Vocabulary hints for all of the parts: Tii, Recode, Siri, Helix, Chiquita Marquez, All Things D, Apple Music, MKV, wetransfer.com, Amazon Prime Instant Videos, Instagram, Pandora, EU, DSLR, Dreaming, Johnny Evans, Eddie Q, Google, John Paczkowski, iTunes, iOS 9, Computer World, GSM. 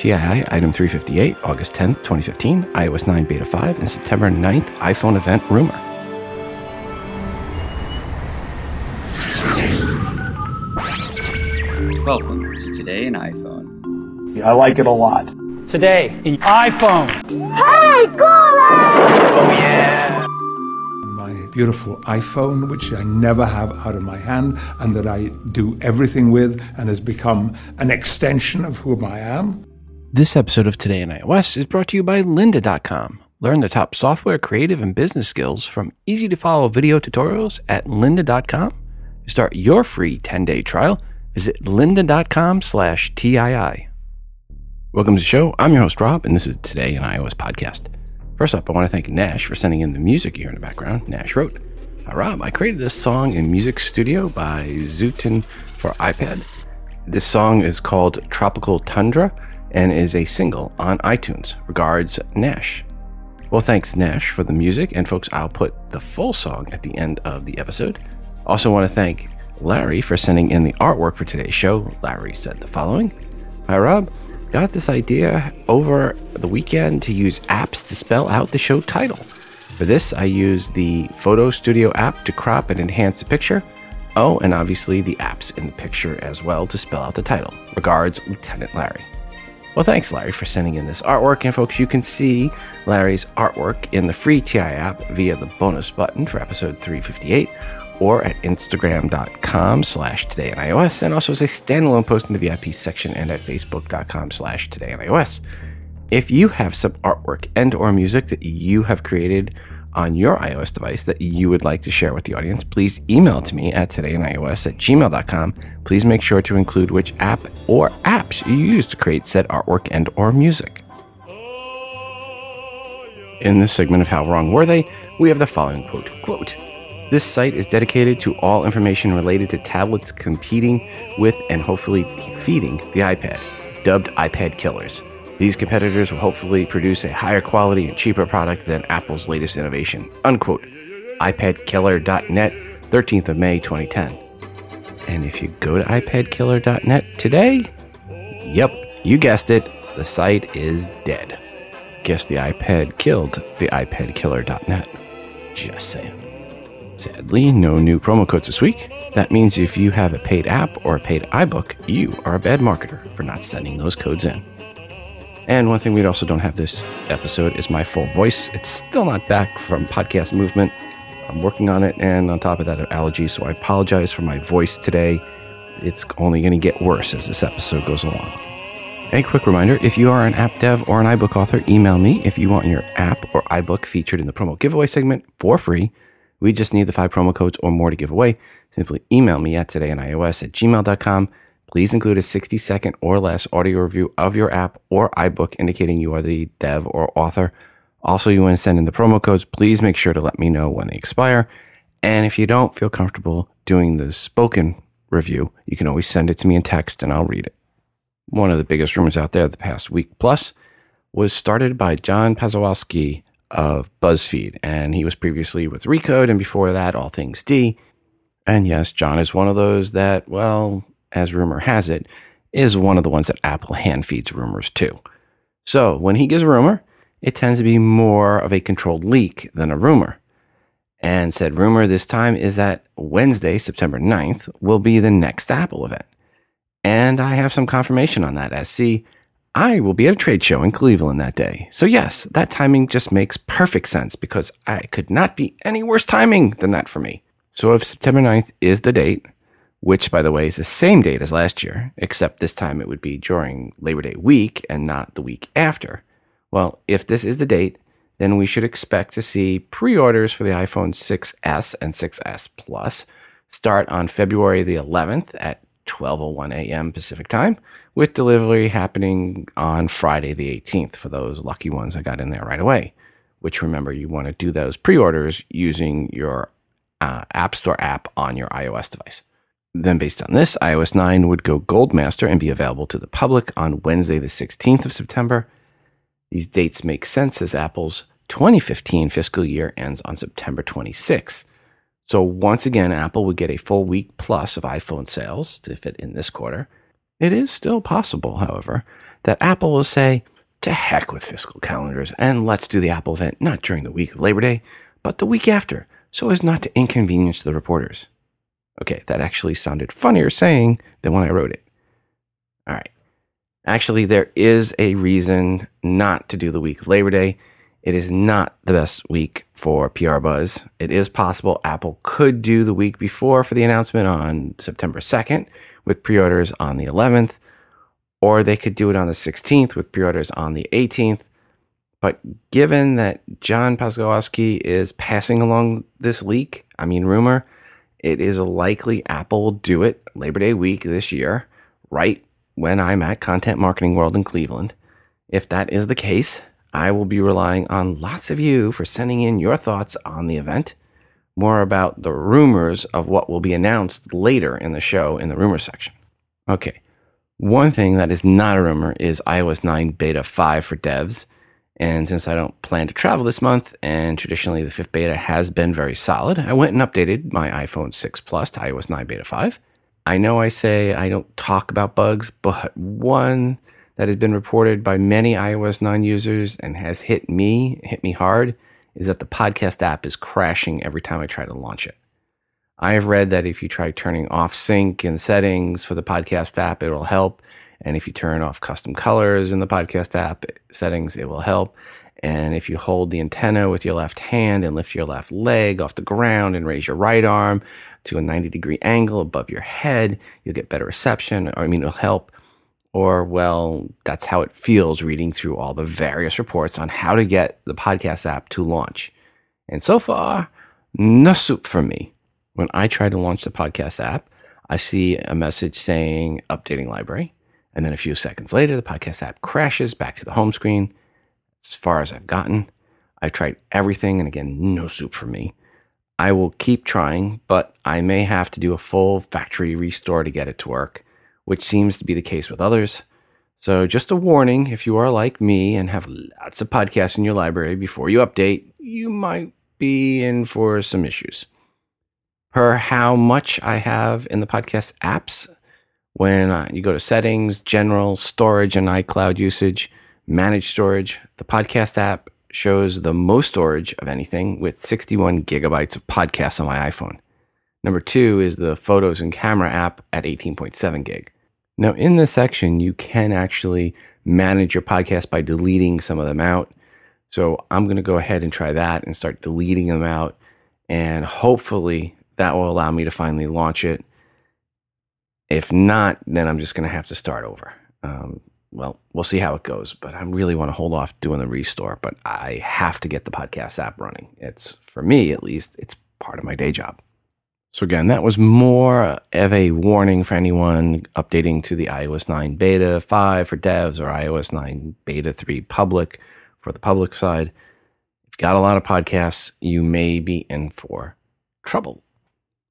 TII Item 358, August 10th, 2015, iOS 9 Beta 5, and September 9th iPhone event rumor. Welcome to Today in iPhone. Yeah, I like it a lot. Today in iPhone. Hey, Gola! Oh, yeah! My beautiful iPhone, which I never have out of my hand and that I do everything with and has become an extension of who I am. This episode of Today in iOS is brought to you by lynda.com. Learn the top software, creative, and business skills from easy-to-follow video tutorials at lynda.com. To start your free 10-day trial, visit lynda.com/TII. Welcome to the show. I'm your host, Rob, and this is Today in iOS podcast. First up, I want to thank Nash for sending in the music you hear in the background. Nash wrote, "Hi, Rob, I created this song in Music Studio by Zooten for iPad. This song is called Tropical Tundra and is a single on iTunes. Regards, Nash." Well, thanks, Nash, for the music. And folks, I'll put the full song at the end of the episode. Also want to thank Larry for sending in the artwork for today's show. Larry said the following, "Hi, Rob. Got this idea over the weekend to use apps to spell out the show title. For this, I used the Photo Studio app to crop and enhance the picture. Oh, and obviously the apps in the picture as well to spell out the title. Regards, Lieutenant Larry." Well, thanks, Larry, for sending in this artwork. And folks, you can see Larry's artwork in the free TI app via the bonus button for episode 358 or at Instagram.com/TodayInIOS, and also as a standalone post in the VIP section and at Facebook.com/TodayInIOS. If you have some artwork and or music that you have created on your iOS device that you would like to share with the audience, please email it to me at todayinios@gmail.com. Please make sure to include which app or apps you use to create said artwork and or music. In this segment of How Wrong Were They, we have the following quote. "This site is dedicated to all information related to tablets competing with and hopefully defeating the iPad, dubbed iPad Killers. These competitors will hopefully produce a higher quality and cheaper product than Apple's latest innovation." Unquote. iPadKiller.net, 13th of May, 2010. And if you go to iPadKiller.net today, yep, you guessed it, the site is dead. Guess the iPad killed the iPadKiller.net. Just saying. Sadly, no new promo codes this week. That means if you have a paid app or a paid iBook, you are a bad marketer for not sending those codes in. And one thing we also don't have this episode is my full voice. It's still not back from Podcast Movement. I'm working on it, and on top of that, I have allergies, so I apologize for my voice today. It's only going to get worse as this episode goes along. A quick reminder, if you are an app dev or an iBook author, email me if you want your app or iBook featured in the promo giveaway segment for free. We just need the 5 promo codes or more to give away. Simply email me at todayinios@gmail.com. Please include a 60-second or less audio review of your app or iBook indicating you are the dev or author. Also, you want to send in the promo codes. Please make sure to let me know when they expire. And if you don't feel comfortable doing the spoken review, you can always send it to me in text and I'll read it. One of the biggest rumors out there the past week plus was started by John Paczkowski of BuzzFeed, and he was previously with Recode and before that All Things D. And yes, John is one of those that, well, as rumor has it, is one of the ones that Apple hand feeds rumors to. So when he gives a rumor, it tends to be more of a controlled leak than a rumor. And said rumor this time is that Wednesday, September 9th, will be the next Apple event. And I have some confirmation on that, as see, I will be at a trade show in Cleveland that day. So yes, that timing just makes perfect sense because I could not be any worse timing than that for me. So if September 9th is the date, which by the way is the same date as last year, except this time it would be during Labor Day week and not the week after. Well, if this is the date, then we should expect to see pre-orders for the iPhone 6S and 6S Plus start on February the 11th at 12:01 a.m. Pacific time, with delivery happening on Friday the 18th for those lucky ones that got in there right away, which remember you want to do those pre-orders using your App Store app on your iOS device. Then based on this, iOS 9 would go Gold Master and be available to the public on Wednesday the 16th of September. These dates make sense as Apple's 2015 fiscal year ends on September 26th. So once again, Apple would get a full week plus of iPhone sales to fit in this quarter. It is still possible, however, that Apple will say, to heck with fiscal calendars, and let's do the Apple event not during the week of Labor Day, but the week after, so as not to inconvenience the reporters. Okay, that actually sounded funnier saying than when I wrote it. All right. Actually, there is a reason not to do the week of Labor Day. It is not the best week for PR buzz. It is possible Apple could do the week before for the announcement on September 2nd with pre-orders on the 11th, or they could do it on the 16th with pre-orders on the 18th. But given that John Paczkowski is passing along this leak, rumor, it is likely Apple will do it Labor Day week this year, right when I'm at Content Marketing World in Cleveland. If that is the case, I will be relying on lots of you for sending in your thoughts on the event. More about the rumors of what will be announced later in the show in the rumor section. Okay, one thing that is not a rumor is iOS 9 Beta 5 for devs. And since I don't plan to travel this month, and traditionally the 5th beta has been very solid, I went and updated my iPhone 6 Plus to iOS 9 Beta 5. I know I say I don't talk about bugs, but one that has been reported by many iOS 9 users and has hit me hard, is that the podcast app is crashing every time I try to launch it. I have read that if you try turning off sync and settings for the podcast app, it will help. And if you turn off custom colors in the podcast app settings, it will help. And if you hold the antenna with your left hand and lift your left leg off the ground and raise your right arm to a 90-degree angle above your head, you'll get better reception. It'll help. Or, well, that's how it feels reading through all the various reports on how to get the podcast app to launch. And so far, no soup for me. When I try to launch the podcast app, I see a message saying updating library. And then a few seconds later, the podcast app crashes back to the home screen. As far as I've gotten, I've tried everything. And again, no soup for me. I will keep trying, but I may have to do a full factory restore to get it to work, which seems to be the case with others. So just a warning, if you are like me and have lots of podcasts in your library before you update, you might be in for some issues. Per how much I have in the podcast apps, when you go to settings, general, storage and iCloud usage, manage storage, the podcast app shows the most storage of anything with 61 gigabytes of podcasts on my iPhone. Number 2 is the photos and camera app at 18.7 gig. Now in this section, you can actually manage your podcast by deleting some of them out. So I'm going to go ahead and try that and start deleting them out. And hopefully that will allow me to finally launch it. If not, then I'm just going to have to start over. We'll see how it goes, but I really want to hold off doing the restore, but I have to get the podcast app running. It's, for me at least, it's part of my day job. So again, that was more of a warning for anyone updating to the iOS 9 Beta 5 for devs or iOS 9 Beta 3 public for the public side. If you've got a lot of podcasts, you may be in for trouble.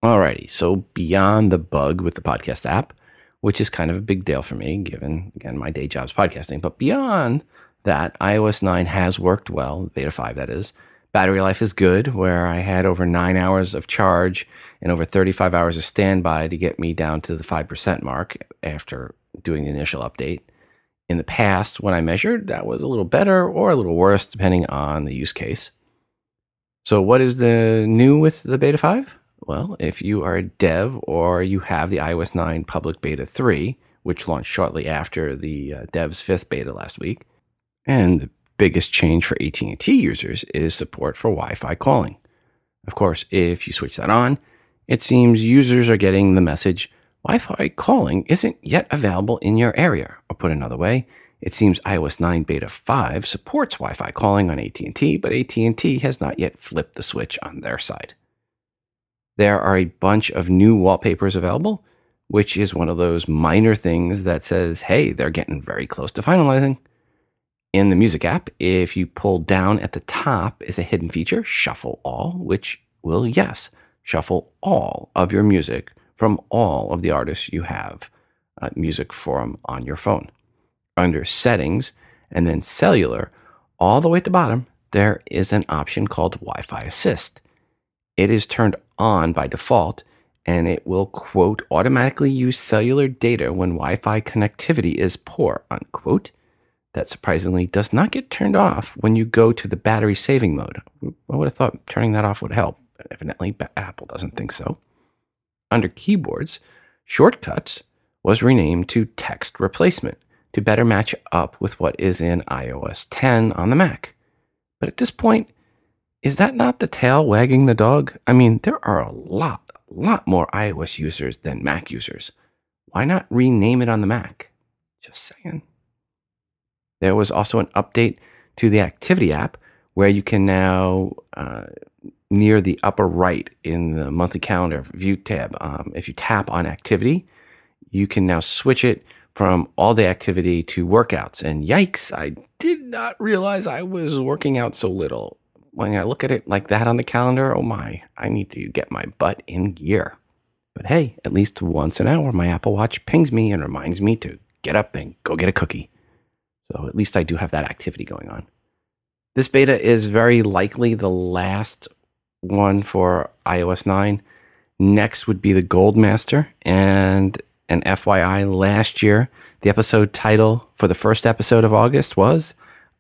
Alrighty, so beyond the bug with the podcast app, which is kind of a big deal for me, given, again, my day job's podcasting, but beyond that, iOS 9 has worked well, Beta 5 that is. Battery life is good, where I had over 9 hours of charge and over 35 hours of standby to get me down to the 5% mark after doing the initial update. In the past, when I measured, that was a little better or a little worse, depending on the use case. So what is the new with the Beta 5? Well, if you are a dev or you have the iOS 9 public beta 3, which launched shortly after the dev's 5th beta last week, and the biggest change for AT&T users is support for Wi-Fi calling. Of course, if you switch that on, it seems users are getting the message, Wi-Fi calling isn't yet available in your area. Or put another way, it seems iOS 9 beta 5 supports Wi-Fi calling on AT&T, but AT&T has not yet flipped the switch on their side. There are a bunch of new wallpapers available, which is one of those minor things that says, hey, they're getting very close to finalizing. In the music app, if you pull down at the top is a hidden feature, shuffle all, which will, yes, shuffle all of your music from all of the artists you have music from on your phone. Under settings and then cellular, all the way at the bottom, there is an option called Wi-Fi Assist. It is turned on by default, and it will, quote, automatically use cellular data when Wi-Fi connectivity is poor, unquote, that surprisingly does not get turned off when you go to the battery saving mode. I would have thought turning that off would help, but evidently Apple doesn't think so. Under keyboards, shortcuts was renamed to text replacement to better match up with what is in iOS 10 on the Mac. But at this point, is that not the tail wagging the dog? I mean, there are a lot more iOS users than Mac users. Why not rename it on the Mac? Just saying. There was also an update to the Activity app where you can now, near the upper right in the monthly calendar view tab, if you tap on Activity, you can now switch it from all the activity to workouts. And yikes, I did not realize I was working out so little. When I look at it like that on the calendar, oh my, I need to get my butt in gear. But hey, at least once an hour, my Apple Watch pings me and reminds me to get up and go get a cookie. So at least I do have that activity going on. This beta is very likely the last one for iOS 9. Next would be the Gold Master. And an FYI, last year, the episode title for the first episode of August was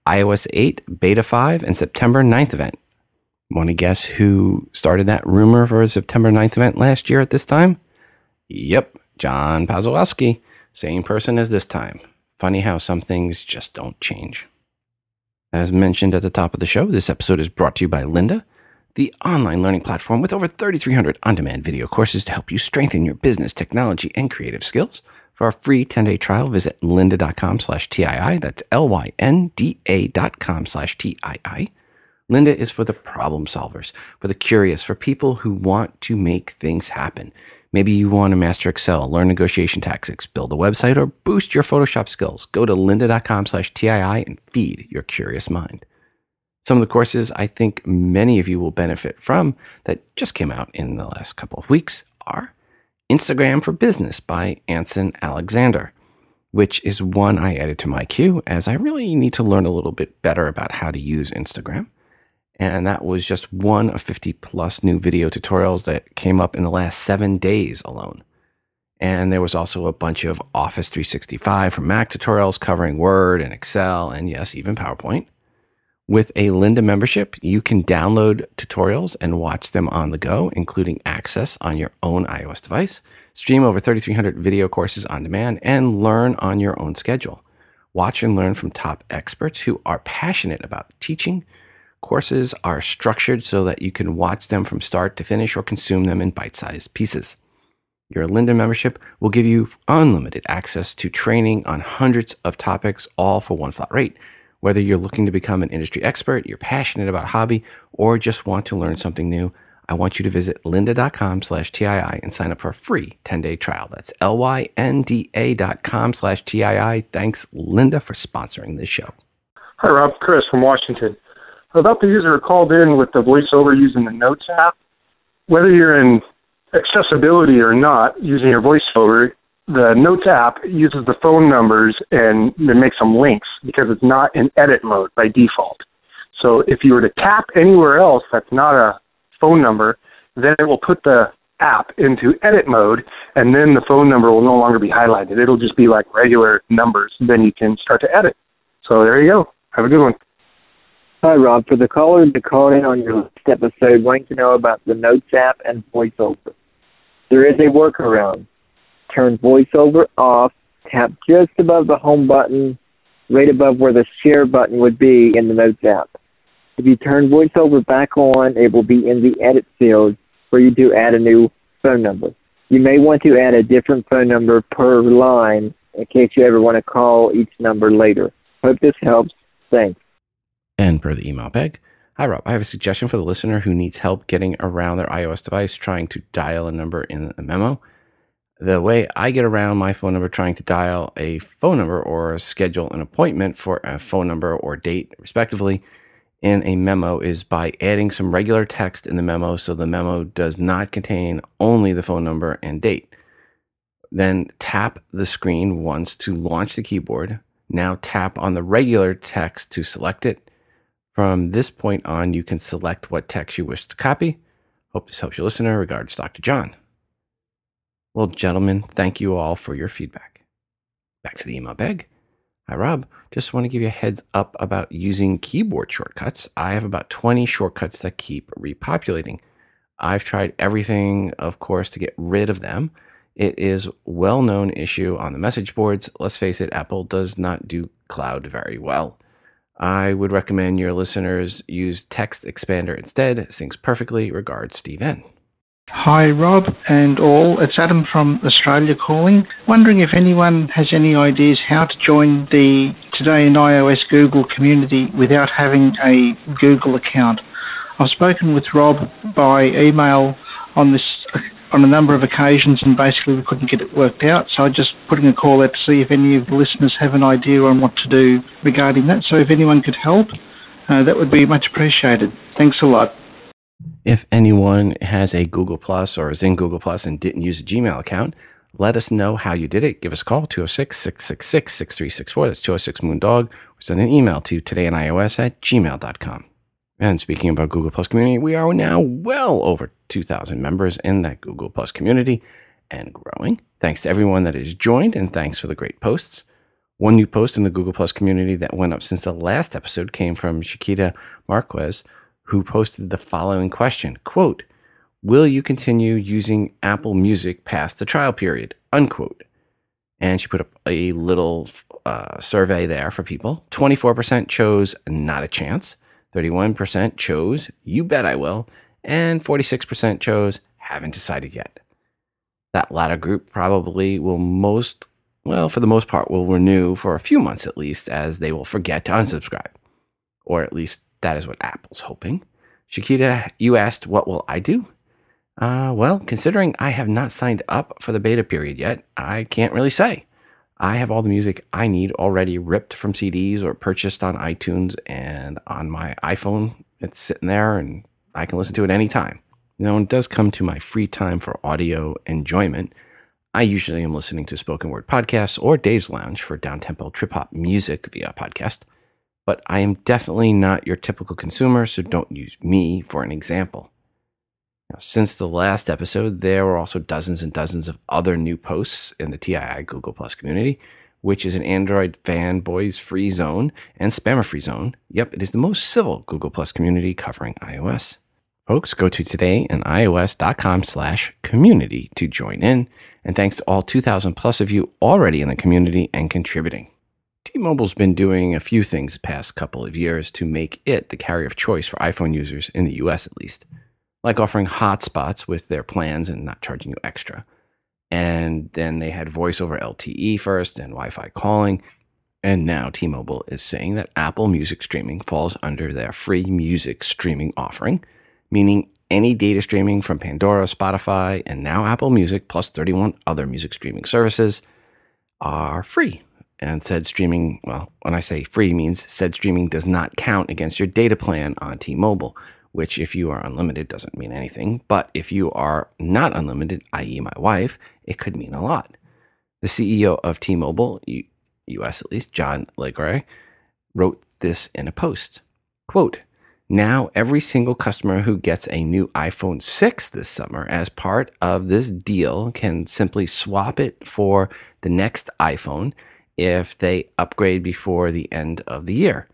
iOS 8 Beta 5 and September 9th event. Want to guess who started that rumor for a September 9th event last year at this time? Yep, John Paczkowski. Same person as this time. Funny how some things just don't change. As mentioned at the top of the show, this episode is brought to you by Lynda, the online learning platform with over 3,300 on-demand video courses to help you strengthen your business, technology, and creative skills. For our free 10-day trial, visit lynda.com/TII. That's LYNDA.com/TII. Lynda is for the problem solvers, for the curious, for people who want to make things happen. Maybe you want to master Excel, learn negotiation tactics, build a website, or boost your Photoshop skills. Go to lynda.com/TII and feed your curious mind. Some of the courses I think many of you will benefit from that just came out in the last couple of weeks are Instagram for Business by Anson Alexander, which is one I added to my queue as I really need to learn a little bit better about how to use Instagram. And that was just one of 50 plus new video tutorials that came up in the last 7 days alone. And there was also a bunch of Office 365 for Mac tutorials covering Word and Excel and yes, even PowerPoint. With a Lynda membership, you can download tutorials and watch them on the go, including access on your own iOS device, stream over 3,300 video courses on demand, and learn on your own schedule. Watch and learn from top experts who are passionate about teaching. Courses are structured so that you can watch them from start to finish or consume them in bite-sized pieces. Your Lynda membership will give you unlimited access to training on hundreds of topics, all for one flat rate. Whether you're looking to become an industry expert, you're passionate about a hobby, or just want to learn something new, I want you to visit lynda.com/TII and sign up for a free 10-day trial. That's LYNDA.com/TII. Thanks, Lynda, for sponsoring this show. Hi, Rob. Chris from Washington. About the user who called in with the voiceover using the Notes app, whether you're in accessibility or not using your voiceover, the Notes app uses the phone numbers and then makes some links because it's not in edit mode by default. So if you were to tap anywhere else that's not a phone number, then it will put the app into edit mode, and then the phone number will no longer be highlighted. It'll just be like regular numbers. Then you can start to edit. So there you go. Have a good one. Hi, Rob. For the caller to call in on your last episode, wanting to know about the Notes app and VoiceOver. There is a workaround. Turn VoiceOver off, tap just above the home button, right above where the share button would be in the Notes app. If you turn VoiceOver back on, it will be in the edit field where you do add a new phone number. You may want to add a different phone number per line in case you ever want to call each number later. Hope this helps. Thanks. And per the email bag, hi Rob, I have a suggestion for the listener who needs help getting around their iOS device trying to dial a number in a memo. The way I get around my phone number trying to dial a phone number or schedule an appointment for a phone number or date, respectively, in a memo is by adding some regular text in the memo so the memo does not contain only the phone number and date. Then tap the screen once to launch the keyboard. Now tap on the regular text to select it. From this point on, you can select what text you wish to copy. Hope this helps your listener. Regards, Dr. John. Well, gentlemen, thank you all for your feedback. Back to the email bag. Hi, Rob. Just want to give you a heads up about using keyboard shortcuts. I have about 20 shortcuts that keep repopulating. I've tried everything, of course, to get rid of them. It is a well-known issue on the message boards. Let's face it, Apple does not do cloud very well. I would recommend your listeners use Text Expander instead. It syncs perfectly. Regards, Steve N. Hi, Rob and all. It's Adam from Australia calling. Wondering if anyone has any ideas how to join the Today in iOS Google community without having a Google account. I've spoken with Rob by email on this on a number of occasions and basically we couldn't get it worked out. So I'm just putting a call out to see if any of the listeners have an idea on what to do regarding that. So if anyone could help, that would be much appreciated. Thanks a lot. If anyone has a Google Plus or is in Google Plus and didn't use a Gmail account, let us know how you did it. Give us a call, 206-666-6364. That's 206-MOON-DOG. Send an email to todayinios@gmail.com. And speaking about Google Plus community, we are now well over 2,000 members in that Google Plus community and growing. Thanks to everyone that has joined and thanks for the great posts. One new post in the Google Plus community that went up since the last episode came from Chiquita Marquez, who posted the following question, quote, will you continue using Apple Music past the trial period, unquote. And she put up a little survey there for people. 24% chose not a chance, 31% chose you bet I will, and 46% chose haven't decided yet. That latter group probably will for the most part, will renew for a few months at least, as they will forget to unsubscribe, or at least that is what Apple's hoping. Chiquita, you asked, what will I do? Well, considering I have not signed up for the beta period yet, I can't really say. I have all the music I need already ripped from CDs or purchased on iTunes, and on my iPhone, it's sitting there and I can listen to it anytime. Now, when it does come to my free time for audio enjoyment, I usually am listening to spoken word podcasts or Dave's Lounge for downtempo trip-hop music via podcast. But I am definitely not your typical consumer, so don't use me for an example. Now, since the last episode, there were also dozens and dozens of other new posts in the TII Google Plus community, which is an Android fanboys free zone and spammer free zone. Yep, it is the most civil Google Plus community covering iOS. Folks, go to todayinios.com/community to join in. And thanks to all 2,000 plus of you already in the community and contributing. T-Mobile's been doing a few things the past couple of years to make it the carrier of choice for iPhone users in the US at least, like offering hotspots with their plans and not charging you extra. And then they had voice over LTE first and Wi-Fi calling. And now T-Mobile is saying that Apple Music streaming falls under their free music streaming offering, meaning any data streaming from Pandora, Spotify, and now Apple Music plus 31 other music streaming services are free. And said streaming, well, when I say free means said streaming does not count against your data plan on T-Mobile, which if you are unlimited doesn't mean anything. But if you are not unlimited, i.e. my wife, it could mean a lot. The CEO of T-Mobile, US at least, John Legray, wrote this in a post. Quote, now every single customer who gets a new iPhone 6 this summer as part of this deal can simply swap it for the next iPhone if they upgrade before the end of the year.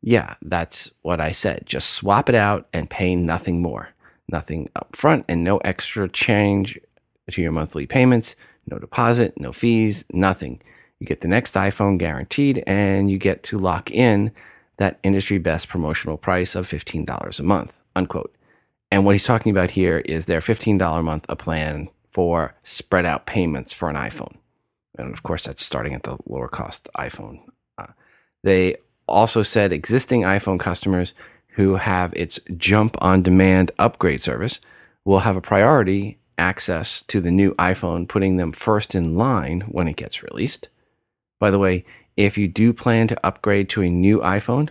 Yeah, that's what I said. Just swap it out and pay nothing more. Nothing up front and no extra change to your monthly payments, no deposit, no fees, nothing. You get the next iPhone guaranteed and you get to lock in that industry best promotional price of $15 a month, unquote. And what he's talking about here is their $15 a month, a plan for spread out payments for an iPhone. And of course, that's starting at the lower cost iPhone. They also said existing iPhone customers who have its Jump on Demand upgrade service will have a priority access to the new iPhone, putting them first in line when it gets released. By the way, if you do plan to upgrade to a new iPhone,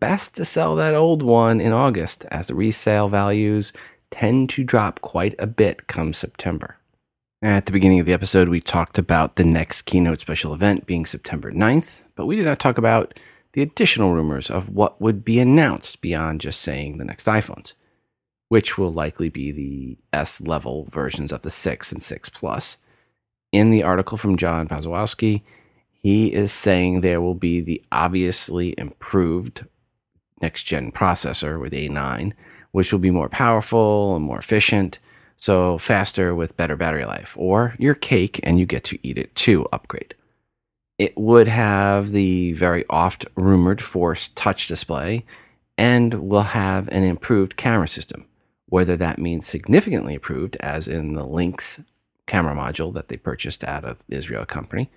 best to sell that old one in August, as the resale values tend to drop quite a bit come September. At the beginning of the episode, we talked about the next keynote special event being September 9th, but we did not talk about the additional rumors of what would be announced beyond just saying the next iPhones, which will likely be the S-level versions of the 6 and 6 Plus. In the article from John Paczkowski, He is saying there will be the obviously improved next-gen processor with A9, which will be more powerful and more efficient, so faster with better battery life. Or your cake, and you get to eat it too, upgrade. It would have the very oft-rumored Force Touch display and will have an improved camera system, whether that means significantly improved, as in the Lynx camera module that they purchased out of Israel company,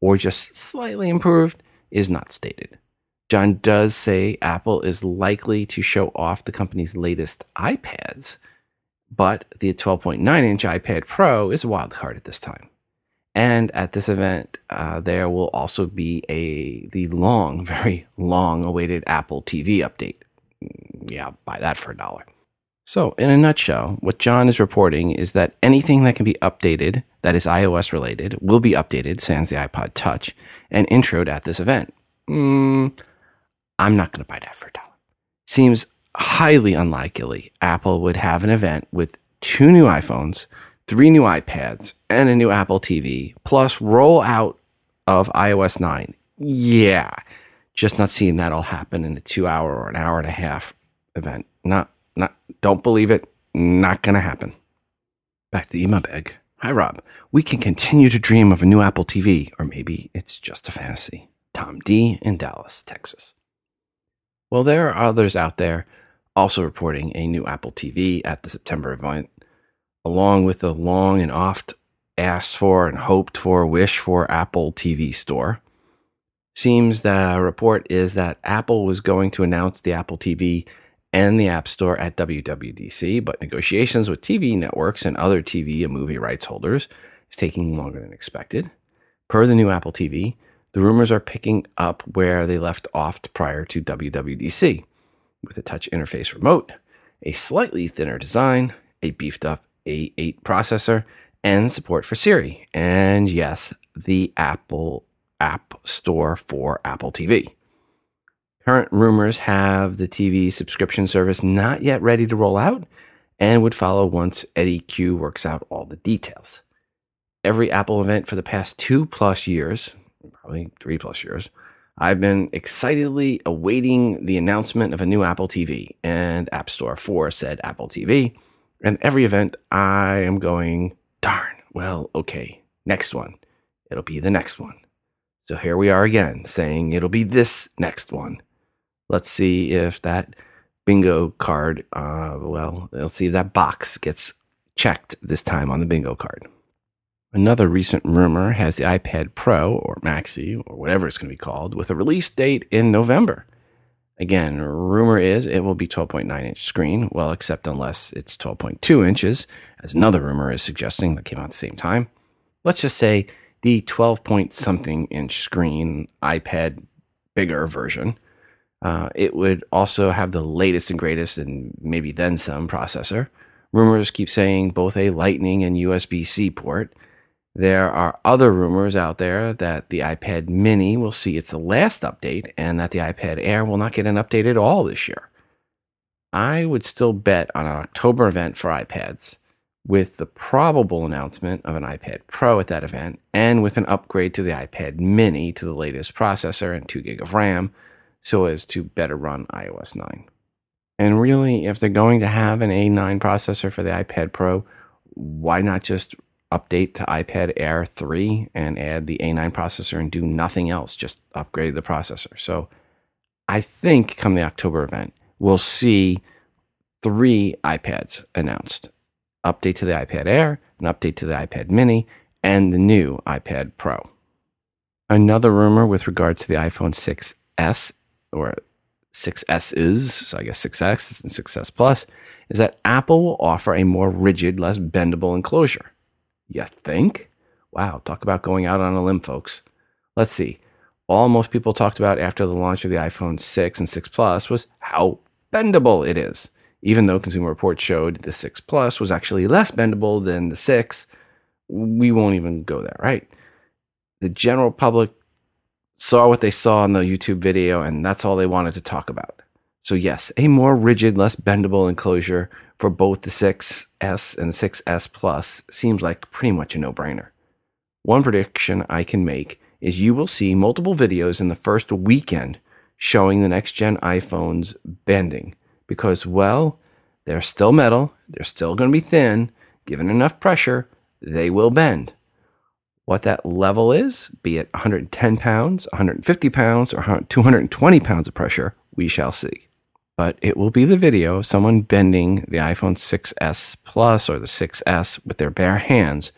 or just slightly improved, is not stated. John does say Apple is likely to show off the company's latest iPads, but the 12.9-inch iPad Pro is a wild card at this time. And at this event, there will also be the long, very long-awaited Apple TV update. Yeah, buy that for $1. So, in a nutshell, what John is reporting is that anything that can be updated that is iOS-related will be updated, sans the iPod Touch, and introed at this event. I'm not going to buy that for $1. Seems highly unlikely Apple would have an event with 2 new iPhones, 3 new iPads, and a new Apple TV, plus rollout of iOS 9. Yeah, just not seeing that all happen in a 2-hour or an hour and a half event. Don't believe it. Not going to happen. Back to the email bag. Hi, Rob. We can continue to dream of a new Apple TV, or maybe it's just a fantasy. Tom D. in Dallas, Texas. Well, there are others out there also reporting a new Apple TV at the September event, along with the long and oft asked for and hoped for, wish for Apple TV store. Seems the report is that Apple was going to announce the Apple TV and the App Store at WWDC, but negotiations with TV networks and other TV and movie rights holders is taking longer than expected. Per the new Apple TV, the rumors are picking up where they left off prior to WWDC, with a touch interface remote, a slightly thinner design, a beefed-up A8 processor, and support for Siri, and yes, the Apple App Store for Apple TV. Current rumors have the TV subscription service not yet ready to roll out and would follow once Eddie Q works out all the details. Every Apple event for the past 2+ years, probably 3+ years, I've been excitedly awaiting the announcement of a new Apple TV and App Store for said Apple TV. And every event I am going, darn, well, okay, next one. It'll be the next one. So here we are again saying it'll be this next one. Let's see if that bingo card, let's see if that box gets checked this time on the bingo card. Another recent rumor has the iPad Pro, or Maxi, or whatever it's going to be called, with a release date in November. Again, rumor is it will be 12.9-inch screen, well, except unless it's 12.2 inches, as another rumor is suggesting that came out at the same time. Let's just say the 12-point-something-inch screen iPad bigger version. It would also have the latest and greatest and maybe then some processor. Rumors keep saying both a Lightning and USB-C port. There are other rumors out there that the iPad Mini will see its last update and that the iPad Air will not get an update at all this year. I would still bet on an October event for iPads, with the probable announcement of an iPad Pro at that event and with an upgrade to the iPad Mini to the latest processor and 2 gig of RAM, so as to better run iOS 9. And really, if they're going to have an A9 processor for the iPad Pro, why not just update to iPad Air 3 and add the A9 processor and do nothing else, just upgrade the processor? So I think come the October event, we'll see 3 iPads announced. Update to the iPad Air, an update to the iPad Mini, and the new iPad Pro. Another rumor with regard to the iPhone 6S, or 6S's, so I guess 6X and 6S Plus, is that Apple will offer a more rigid, less bendable enclosure. You think? Wow, talk about going out on a limb, folks. Let's see. All most people talked about after the launch of the iPhone 6 and 6 Plus was how bendable it is, even though Consumer Reports showed the 6 Plus was actually less bendable than the 6. We won't even go there, right? The general public saw what they saw in the YouTube video, and that's all they wanted to talk about. So yes, a more rigid, less bendable enclosure for both the 6S and 6S Plus seems like pretty much a no-brainer. One prediction I can make is you will see multiple videos in the first weekend showing the next-gen iPhones bending because, well, they're still metal, they're still going to be thin, given enough pressure, they will bend. What that level is, be it 110 pounds, 150 pounds, or 220 pounds of pressure, we shall see. But it will be the video of someone bending the iPhone 6S Plus or the 6S with their bare hands,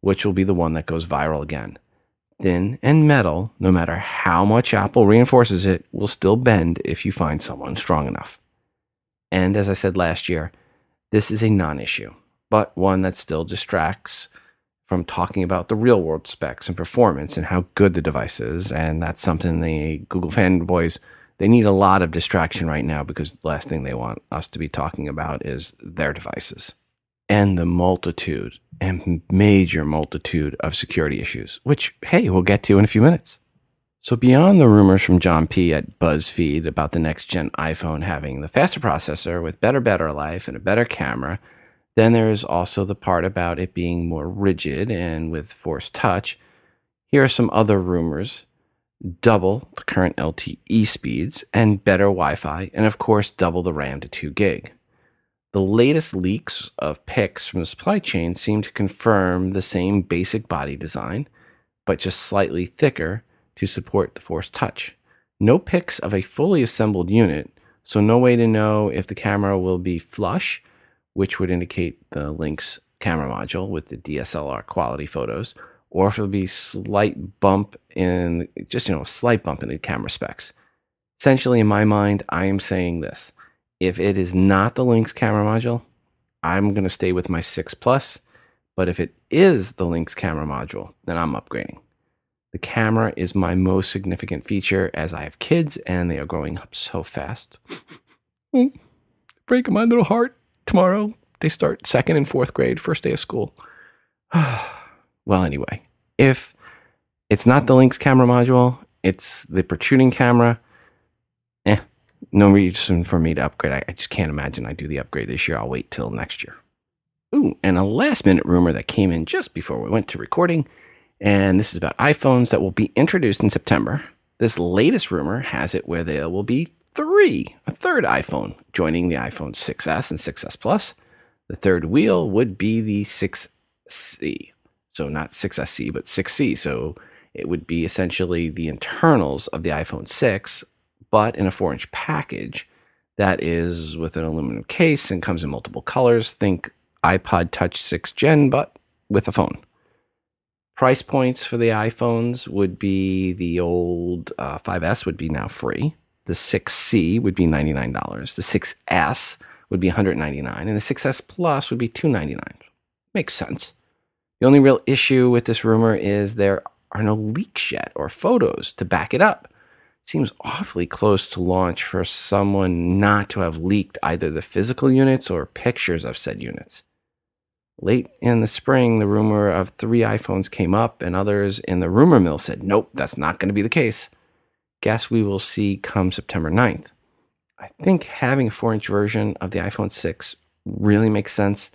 which will be the one that goes viral again. Thin and metal, no matter how much Apple reinforces it, will still bend if you find someone strong enough. And as I said last year, this is a non-issue, but one that still distracts from talking about the real-world specs and performance and how good the device is, and that's something the Google fanboys, they need a lot of distraction right now because the last thing they want us to be talking about is their devices. And the multitude and major multitude of security issues, which, hey, we'll get to in a few minutes. So beyond the rumors from John P. at BuzzFeed about the next-gen iPhone having the faster processor with better battery life and a better camera, then there is also the part about it being more rigid and with Force Touch. Here are some other rumors. Double the current LTE speeds and better Wi-Fi, and of course double the RAM to 2 gig. The latest leaks of pics from the supply chain seem to confirm the same basic body design, but just slightly thicker to support the Force Touch. No pics of a fully assembled unit, so no way to know if the camera will be flush, which would indicate the Lynx camera module with the DSLR quality photos, or if it'll be slight bump in the camera specs. Essentially, in my mind, I am saying this. If it is not the Lynx camera module, I'm going to stay with my 6 Plus. But if it is the Lynx camera module, then I'm upgrading. The camera is my most significant feature as I have kids and they are growing up so fast. Break my little heart. Tomorrow, they start 2nd and 4th grade, first day of school. Well, anyway, if it's not the Lynx camera module, it's the protruding camera, no reason for me to upgrade. I just can't imagine I do the upgrade this year. I'll wait till next year. Ooh, and a last-minute rumor that came in just before we went to recording, and this is about iPhones that will be introduced in September. This latest rumor has it where there will be a third iPhone joining the iPhone 6S and 6S Plus. The third wheel would be the 6C. So not 6SC, but 6C. So it would be essentially the internals of the iPhone 6, but in a 4-inch package that is with an aluminum case and comes in multiple colors. Think iPod Touch 6th Gen, but with a phone. Price points for the iPhones would be the old 5S would be now free. The 6C would be $99. The 6S would be $199. And the 6S Plus would be $299. Makes sense. The only real issue with this rumor is there are no leaks yet or photos to back it up. Seems awfully close to launch for someone not to have leaked either the physical units or pictures of said units. Late in the spring, the rumor of 3 iPhones came up, and others in the rumor mill said, nope, that's not going to be the case. Guess we will see come September 9th. I think having a 4-inch version of the iPhone 6 really makes sense.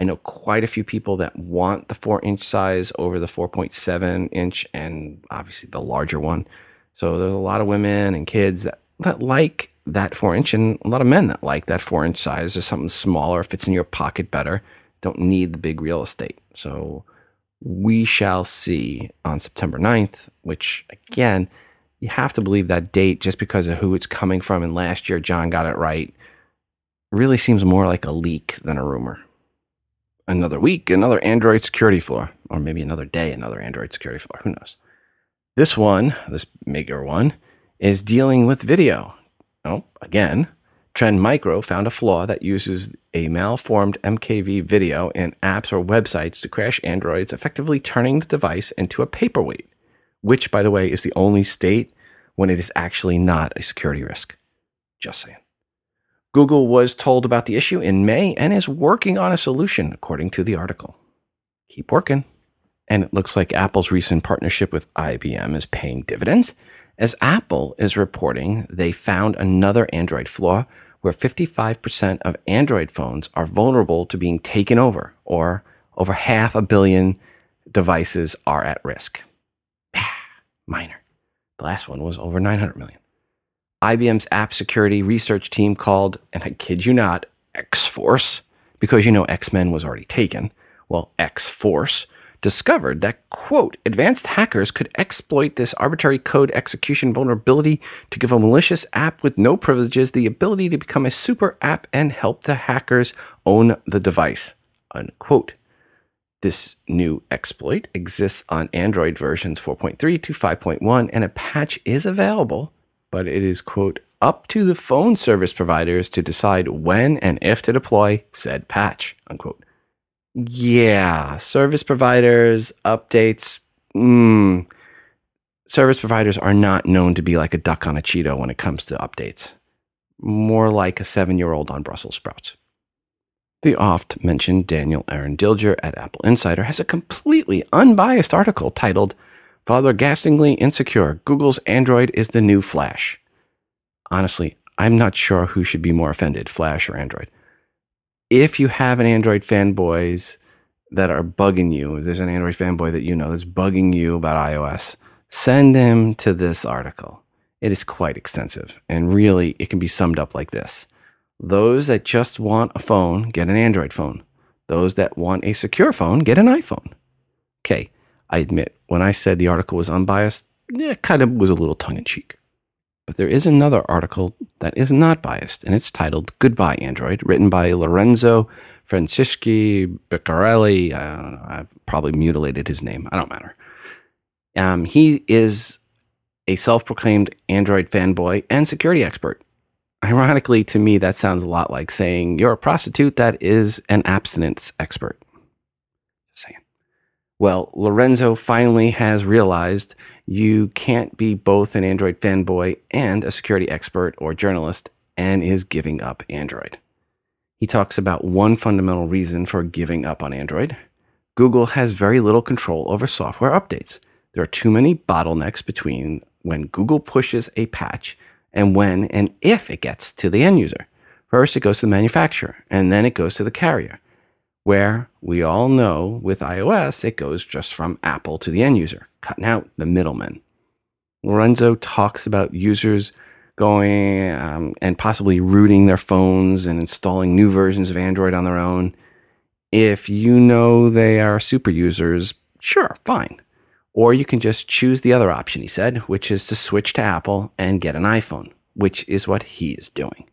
I know quite a few people that want the 4-inch size over the 4.7-inch and obviously the larger one. So there's a lot of women and kids that like that 4-inch and a lot of men that like that 4-inch size. There's something smaller, fits in your pocket better, don't need the big real estate. So we shall see on September 9th, which, again, you have to believe that date just because of who it's coming from. And last year, John got it right. Really seems more like a leak than a rumor. Another week, another Android security flaw, or maybe another day, another Android security flaw. Who knows? This bigger one, is dealing with video. Oh, again, Trend Micro found a flaw that uses a malformed MKV video in apps or websites to crash Androids, effectively turning the device into a paperweight, which, by the way, is the only state when it is actually not a security risk. Just saying. Google was told about the issue in May and is working on a solution, according to the article. Keep working. And it looks like Apple's recent partnership with IBM is paying dividends, as Apple is reporting they found another Android flaw where 55% of Android phones are vulnerable to being taken over, or over 500 million devices are at risk. Minor. The last one was over 900 million. IBM's app security research team called, and I kid you not, X-Force, because you know X-Men was already taken. Well, X-Force discovered that, quote, advanced hackers could exploit this arbitrary code execution vulnerability to give a malicious app with no privileges the ability to become a super app and help the hackers own the device, unquote. This new exploit exists on Android versions 4.3 to 5.1, and a patch is available, but it is, quote, up to the phone service providers to decide when and if to deploy said patch, unquote. Yeah, service providers, updates, Service providers are not known to be like a duck on a Cheeto when it comes to updates. More like a 7-year-old on Brussels sprouts. The oft-mentioned Daniel Aaron Dilger at Apple Insider has a completely unbiased article titled, Flabbergastingly Insecure, Google's Android is the New Flash. Honestly, I'm not sure who should be more offended, Flash or Android. If you have an Android fanboys that are bugging you, if there's an Android fanboy that you know that's bugging you about iOS, send them to this article. It is quite extensive, and really, it can be summed up like this. Those that just want a phone, get an Android phone. Those that want a secure phone, get an iPhone. Okay, I admit, when I said the article was unbiased, it kind of was a little tongue-in-cheek. But there is another article that is not biased, and it's titled Goodbye, Android, written by Lorenzo Francisci Beccarelli. I've probably mutilated his name. I don't matter. He is a self-proclaimed Android fanboy and security expert. Ironically, to me, that sounds a lot like saying you're a prostitute that is an abstinence expert. Just saying. Well, Lorenzo finally has realized you can't be both an Android fanboy and a security expert or journalist, and is giving up Android. He talks about one fundamental reason for giving up on Android. Google has very little control over software updates. There are too many bottlenecks between when Google pushes a patch and when and if it gets to the end user. First, it goes to the manufacturer, and then it goes to the carrier, where we all know with iOS, it goes just from Apple to the end user, cutting out the middlemen. Lorenzo talks about users going and possibly rooting their phones and installing new versions of Android on their own. If you know they are super users, sure, fine. Or you can just choose the other option, he said, which is to switch to Apple and get an iPhone, which is what he is doing.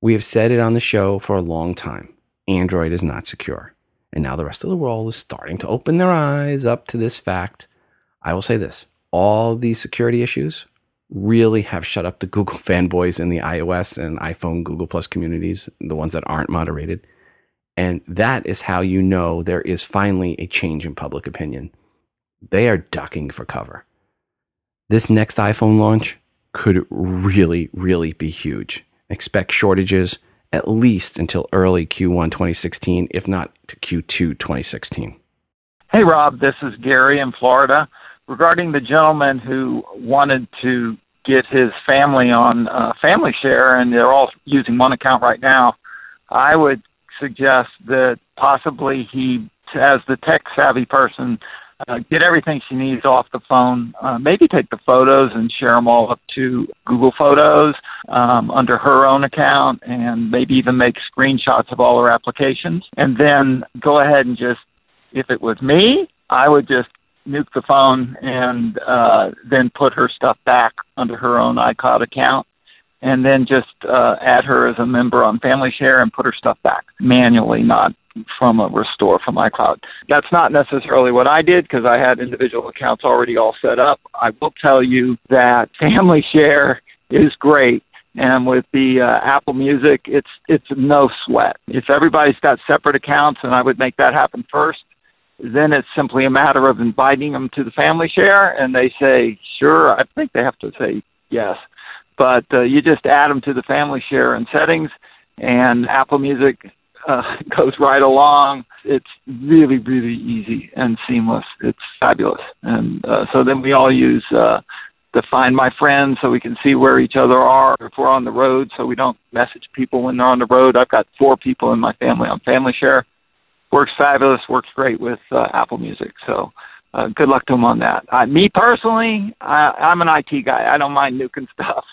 We have said it on the show for a long time. Android is not secure. And now the rest of the world is starting to open their eyes up to this fact. I will say this. All these security issues really have shut up the Google fanboys in the iOS and iPhone Google Plus communities, the ones that aren't moderated. And that is how you know there is finally a change in public opinion. They are ducking for cover. This next iPhone launch could really, really be huge. Expect shortages at least until early Q1 2016, if not to Q2 2016. Hey, Rob, this is Gary in Florida. Regarding the gentleman who wanted to get his family on Family Share, and they're all using one account right now, I would suggest that possibly he, as the tech-savvy person, get everything she needs off the phone. Maybe take the photos and share them all up to Google Photos under her own account, and maybe even make screenshots of all her applications. And then go ahead and just, if it was me, I would just nuke the phone and then put her stuff back under her own iCloud account. And then just add her as a member on Family Share and put her stuff back manually, not from a restore from iCloud. That's not necessarily what I did because I had individual accounts already all set up. I will tell you that Family Share is great. And with the Apple Music, it's no sweat. If everybody's got separate accounts, and I would make that happen first, then it's simply a matter of inviting them to the Family Share. And they say, sure, I think they have to say yes. But you just add them to the Family Share and settings, and Apple Music goes right along. It's really, really easy and seamless. It's fabulous. And so then we all use the Find My Friends so we can see where each other are if we're on the road, so we don't message people when they're on the road. I've got 4 people in my family on Family Share. Works fabulous, works great with Apple Music. So good luck to them on that. Me personally, I'm an IT guy. I don't mind nuking stuff.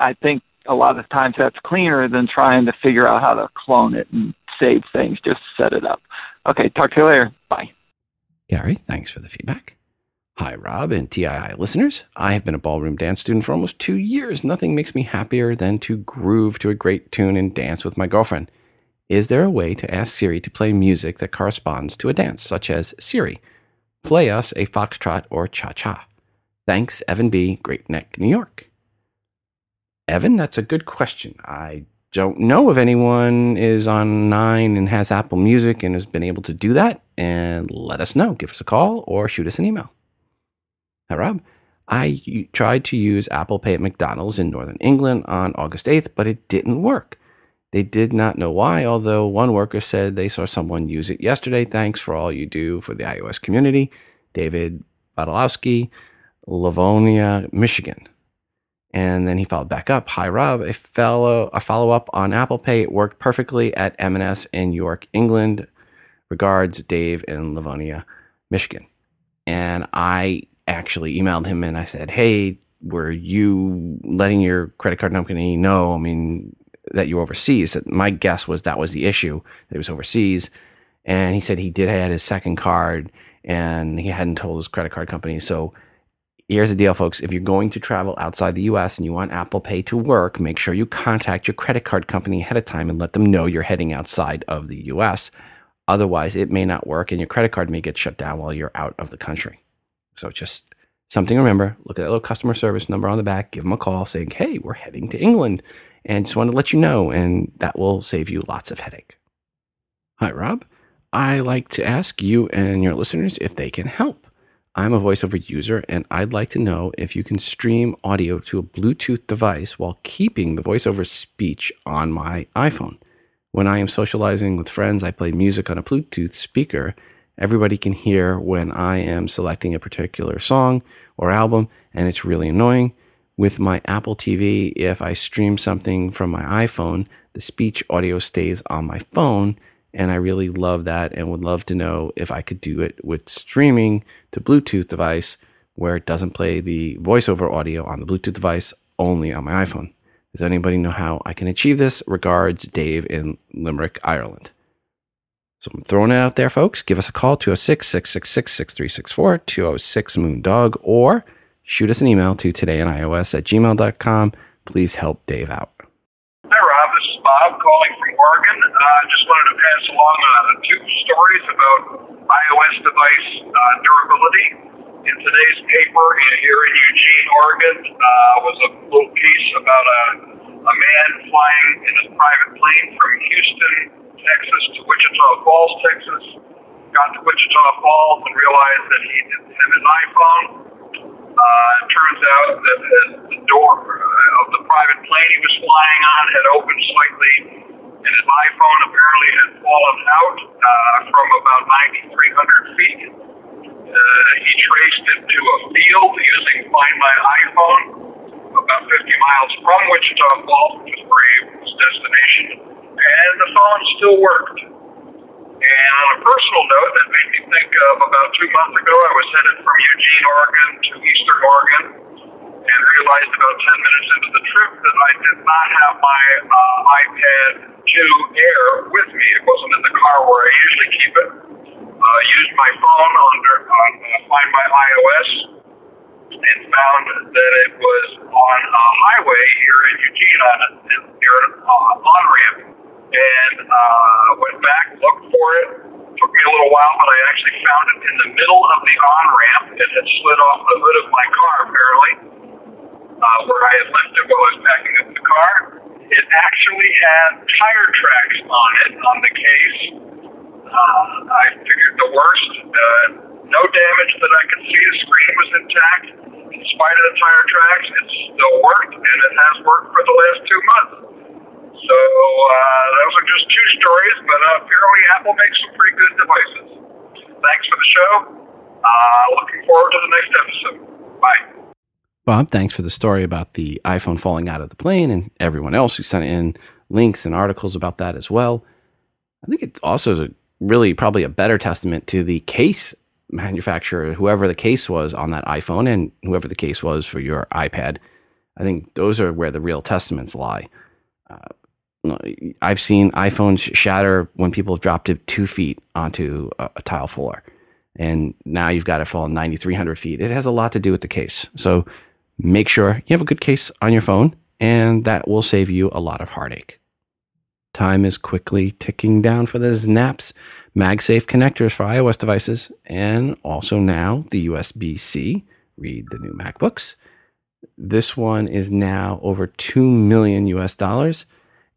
I think a lot of times that's cleaner than trying to figure out how to clone it and save things. Just set it up. Okay, talk to you later. Bye. Gary, thanks for the feedback. Hi, Rob and TII listeners. I have been a ballroom dance student for almost 2 years. Nothing makes me happier than to groove to a great tune and dance with my girlfriend. Is there a way to ask Siri to play music that corresponds to a dance, such as Siri, play us a foxtrot or cha-cha? Thanks, Evan B., Great Neck, New York. Evan, that's a good question. I don't know if anyone is on 9 and has Apple Music and has been able to do that. And let us know. Give us a call or shoot us an email. Hi, Rob. I tried to use Apple Pay at McDonald's in Northern England on August 8th, but it didn't work. They did not know why, although one worker said they saw someone use it yesterday. Thanks for all you do for the iOS community. David Badalowski, Livonia, Michigan. And then he followed back up. Hi, Rob. A follow-up on Apple Pay. It worked perfectly at M&S in York, England. Regards, Dave in Livonia, Michigan. And I actually emailed him and I said, hey, were you letting your credit card company know, that you're overseas? My guess was that was the issue, that he was overseas. And he said he did had his second card and he hadn't told his credit card company. So here's the deal, folks. If you're going to travel outside the U.S. and you want Apple Pay to work, make sure you contact your credit card company ahead of time and let them know you're heading outside of the U.S. Otherwise, it may not work and your credit card may get shut down while you're out of the country. So just something to remember. Look at that little customer service number on the back. Give them a call saying, hey, we're heading to England and just want to let you know, and that will save you lots of headache. Hi, Rob. I like to ask you and your listeners if they can help. I'm a voiceover user, and I'd like to know if you can stream audio to a Bluetooth device while keeping the voiceover speech on my iPhone. When I am socializing with friends, I play music on a Bluetooth speaker. Everybody can hear when I am selecting a particular song or album, and it's really annoying. With my Apple TV, if I stream something from my iPhone, the speech audio stays on my phone, and I really love that and would love to know if I could do it with streaming to Bluetooth device where it doesn't play the voiceover audio on the Bluetooth device, only on my iPhone. Does anybody know how I can achieve this? Regards, Dave in Limerick, Ireland. So I'm throwing it out there, folks. Give us a call, 206-666-6364, 206-MOON-DOG, or shoot us an email to todayinios@gmail.com. Please help Dave out. Hi, Rob. This is Bob calling from Oregon. Just wanted to pass along two stories about iOS device durability. In today's paper here in Eugene, Oregon, was a little piece about a man flying in his private plane from Houston, Texas to Wichita Falls, Texas. Got to Wichita Falls and realized that he didn't have his iPhone. It turns out that the door of the private plane he was flying on had opened slightly, and his iPhone apparently had fallen out from about 9,300 feet. He traced it to a field using Find My iPhone, about 50 miles from Wichita Falls, which is where he was destination, and the phone still worked. And on a personal note, that made me think of about 2 months ago, I was headed from Eugene, Oregon to Eastern Oregon, and realized about 10 minutes into the trip that I did not have my iPad 2 Air with me. It wasn't in the car where I usually keep it. Used my phone on Find My iOS and found that it was on a highway here in Eugene near an on-ramp. And went back, looked for it. Took me a little while, but I actually found it in the middle of the on-ramp. It had slid off the hood of my car, apparently, where I had left it while I was packing up the car. It actually had tire tracks on it, on the case. I figured the worst. No damage that I could see. The screen was intact. In spite of the tire tracks, it still worked, and it has worked for the last 2 months. So those are just two stories, but apparently Apple makes some pretty good devices. Thanks for the show. Looking forward to the next episode. Bye. Bob, thanks for the story about the iPhone falling out of the plane and everyone else who sent in links and articles about that as well. I think it also is really probably a better testament to the case manufacturer, whoever the case was on that iPhone and whoever the case was for your iPad, I think those are where the real testaments lie. I've seen iPhones shatter when people have dropped it 2 feet onto a tile floor. And now you've got it fall 9,300 feet. It has a lot to do with the case. So make sure you have a good case on your phone, and that will save you a lot of heartache. Time is quickly ticking down for the Znaps MagSafe connectors for iOS devices, and also now the USB-C. Read the new MacBooks. This one is now over $2 million,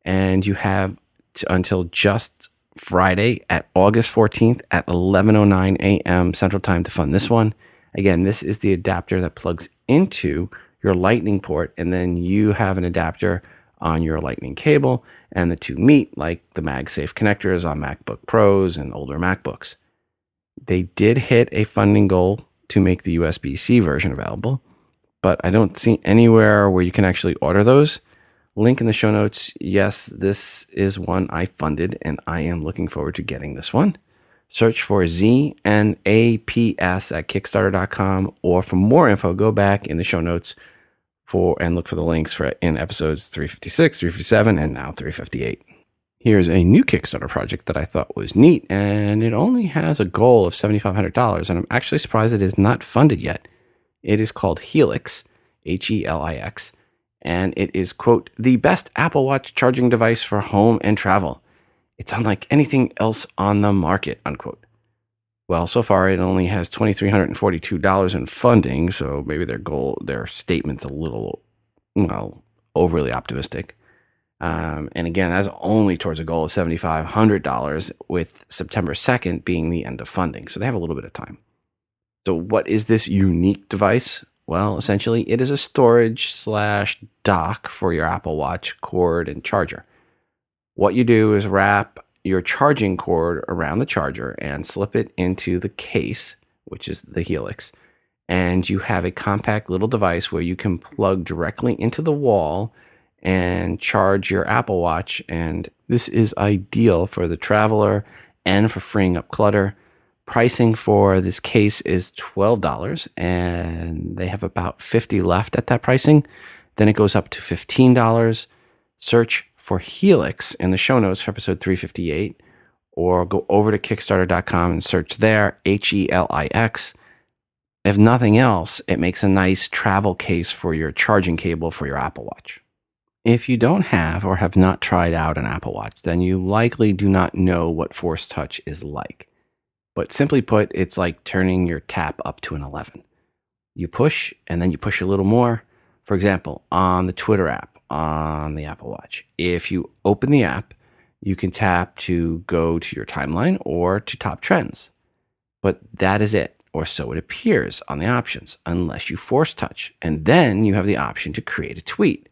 and you have until just Friday at August 14th at 11:09 a.m. Central Time to fund this one. Again, this is the adapter that plugs into your Lightning port, and then you have an adapter on your Lightning cable, and the two meet like the MagSafe connectors on MacBook Pros and older MacBooks. They did hit a funding goal to make the USB-C version available, but I don't see anywhere where you can actually order those. Link in the show notes. Yes, this is one I funded, and I am looking forward to getting this one. Search for Znaps at Kickstarter.com, or for more info, go back in the show notes and look for the links for in episodes 356, 357, and now 358. Here's a new Kickstarter project that I thought was neat, and it only has a goal of $7,500, and I'm actually surprised it is not funded yet. It is called Helix, Helix, and it is, quote, the best Apple Watch charging device for home and travel. It's unlike anything else on the market, unquote. Well, so far it only has $2,342 in funding, so maybe their statement's a little, overly optimistic. And again, that's only towards a goal of $7,500, with September 2nd being the end of funding. So they have a little bit of time. So what is this unique device? Well, essentially, it is a storage/dock for your Apple Watch cord and charger. What you do is wrap your charging cord around the charger and slip it into the case, which is the Helix, and you have a compact little device where you can plug directly into the wall and charge your Apple Watch. And this is ideal for the traveler and for freeing up clutter. Pricing for this case is $12, and they have about 50 left at that pricing. Then it goes up to $15. Search for Helix in the show notes for episode 358, or go over to Kickstarter.com and search there, Helix. If nothing else, it makes a nice travel case for your charging cable for your Apple Watch. If you don't have or have not tried out an Apple Watch, then you likely do not know what Force Touch is like. But simply put, it's like turning your tap up to an 11. You push, and then you push a little more. For example, on the Twitter app, on the Apple Watch, if you open the app, you can tap to go to your timeline or to top trends. But that is it, or so it appears on the options, unless you force touch. And then you have the option to create a tweet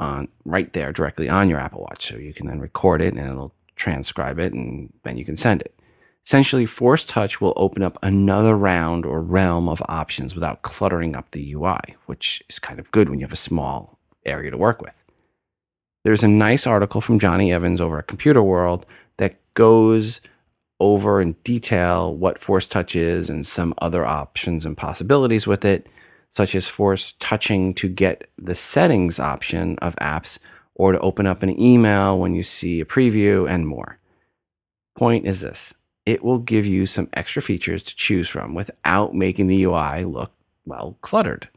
on right there directly on your Apple Watch. So you can then record it, and it'll transcribe it, and then you can send it. Essentially, force touch will open up another round or realm of options without cluttering up the UI, which is kind of good when you have a small area to work with. There's a nice article from Johnny Evans over at Computer World that goes over in detail what Force Touch is and some other options and possibilities with it, such as force touching to get the settings option of apps, or to open up an email when you see a preview, and more. Point is this: it will give you some extra features to choose from without making the UI look, cluttered.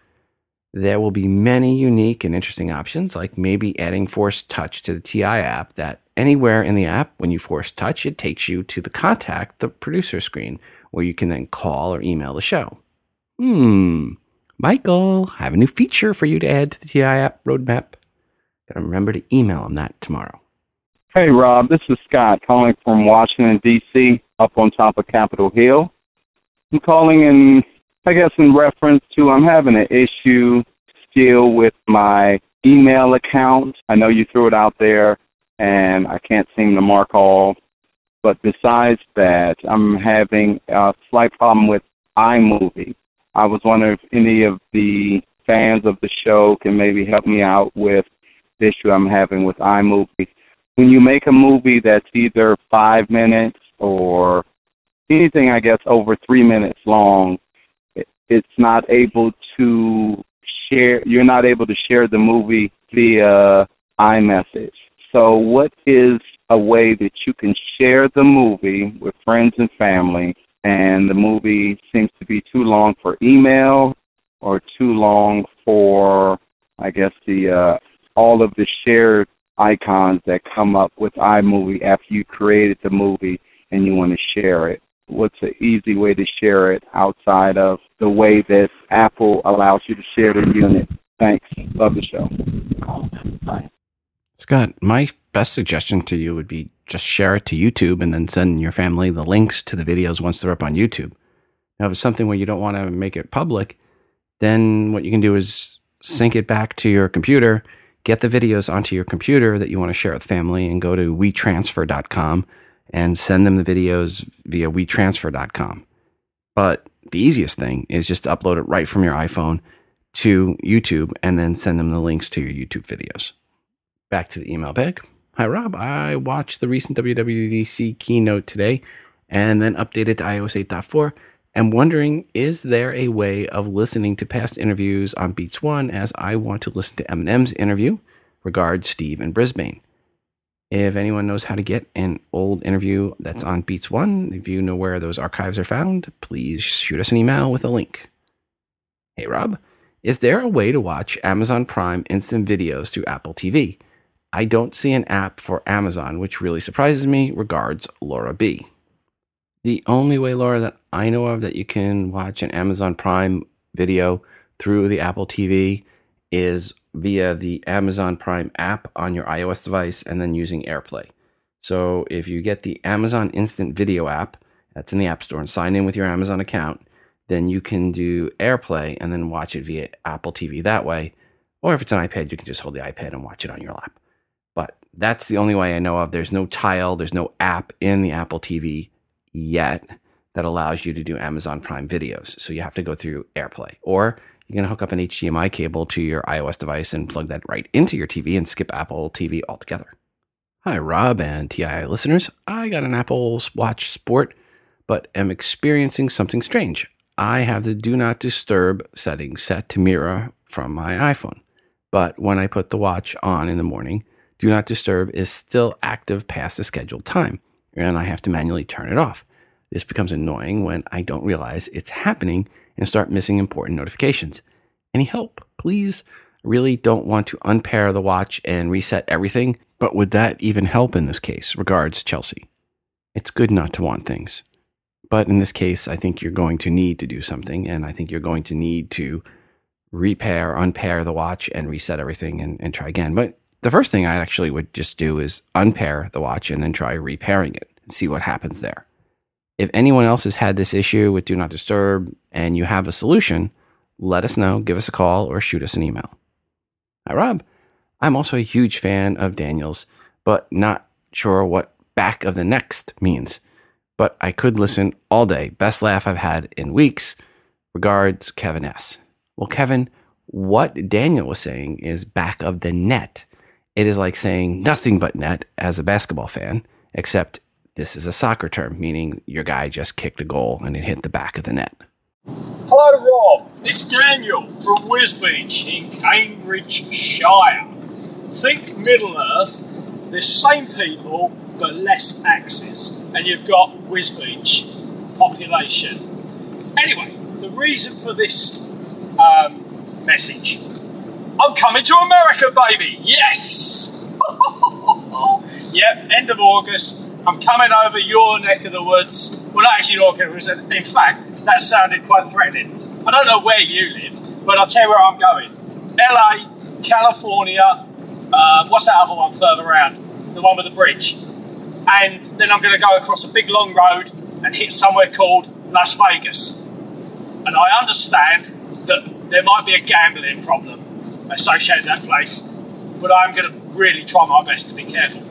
There will be many unique and interesting options, like maybe adding Force Touch to the TI app, that anywhere in the app, when you Force Touch, it takes you to the contact, the producer screen, where you can then call or email the show. Michael, I have a new feature for you to add to the TI app roadmap. Gotta remember to email him that tomorrow. Hey, Rob, this is Scott calling from Washington, D.C., up on top of Capitol Hill. I'm calling in, in reference to, I'm having an issue still with my email account. I know you threw it out there, and I can't seem to mark all. But besides that, I'm having a slight problem with iMovie. I was wondering if any of the fans of the show can maybe help me out with the issue I'm having with iMovie. When you make a movie that's either 5 minutes or anything, I guess, over 3 minutes long, it's not able to share. You're not able to share the movie via iMessage. So what is a way that you can share the movie with friends and family, and the movie seems to be too long for email or too long for, I guess, the all of the shared icons that come up with iMovie after you created the movie and you want to share it? What's an easy way to share it outside of the way that Apple allows you to share the unit? Thanks. Love the show. Bye. Scott, my best suggestion to you would be just share it to YouTube and then send your family the links to the videos once they're up on YouTube. Now, if it's something where you don't want to make it public, then what you can do is sync it back to your computer, get the videos onto your computer that you want to share with family, and go to wetransfer.com and send them the videos via wetransfer.com. But the easiest thing is just to upload it right from your iPhone to YouTube and then send them the links to your YouTube videos. Back to the email bag. Hi, Rob. I watched the recent WWDC keynote today and then updated to iOS 8.4. I'm wondering, is there a way of listening to past interviews on Beats 1, as I want to listen to Eminem's interview? Regards, Steve in Brisbane. If anyone knows how to get an old interview that's on Beats 1, if you know where those archives are found, please shoot us an email with a link. Hey, Rob. Is there a way to watch Amazon Prime instant videos through Apple TV? I don't see an app for Amazon, which really surprises me. Regards, Laura B. The only way, Laura, that I know of that you can watch an Amazon Prime video through the Apple TV is via the Amazon Prime app on your iOS device and then using AirPlay. So if you get the Amazon Instant Video app, that's in the App Store, and sign in with your Amazon account, then you can do AirPlay and then watch it via Apple TV that way. Or if it's an iPad, you can just hold the iPad and watch it on your lap. But that's the only way I know of. There's no tile, there's no app in the Apple TV yet that allows you to do Amazon Prime videos. So you have to go through AirPlay. Or you're going to hook up an HDMI cable to your iOS device and plug that right into your TV and skip Apple TV altogether. Hi, Rob and TII listeners. I got an Apple Watch Sport, but am experiencing something strange. I have the Do Not Disturb setting set to mirror from my iPhone. But when I put the watch on in the morning, Do Not Disturb is still active past the scheduled time, and I have to manually turn it off. This becomes annoying when I don't realize it's happening and start missing important notifications. Any help, please? I really don't want to unpair the watch and reset everything, but would that even help in this case? Regards, Chelsea. It's good not to want things. But in this case, I think you're going to need to do something, and I think you're going to need to repair, unpair the watch, and reset everything and try again. But the first thing I actually would just do is unpair the watch and then try repairing it and see what happens there. If anyone else has had this issue with Do Not Disturb and you have a solution, let us know, give us a call, or shoot us an email. Hi, Rob. I'm also a huge fan of Daniels, but not sure what back of the next means. But I could listen all day. Best laugh I've had in weeks. Regards, Kevin S. Well, Kevin, what Daniel was saying is back of the net. It is like saying nothing but net as a basketball fan, except this is a soccer term, meaning your guy just kicked a goal and it hit the back of the net. Hello, Rob. This is Daniel from Wisbeach in Cambridgeshire. Think Middle Earth, the same people but less axes, and you've got Wisbeach population. Anyway, the reason for this message. I'm coming to America, baby! Yes! Yep, end of August. I'm coming over your neck of the woods. Well, not actually North Carolina. In fact, that sounded quite threatening. I don't know where you live, but I'll tell you where I'm going. LA, California, what's that other one further around? The one with the bridge. And then I'm going to go across a big long road and hit somewhere called Las Vegas. And I understand that there might be a gambling problem associated with that place, but I'm going to really try my best to be careful.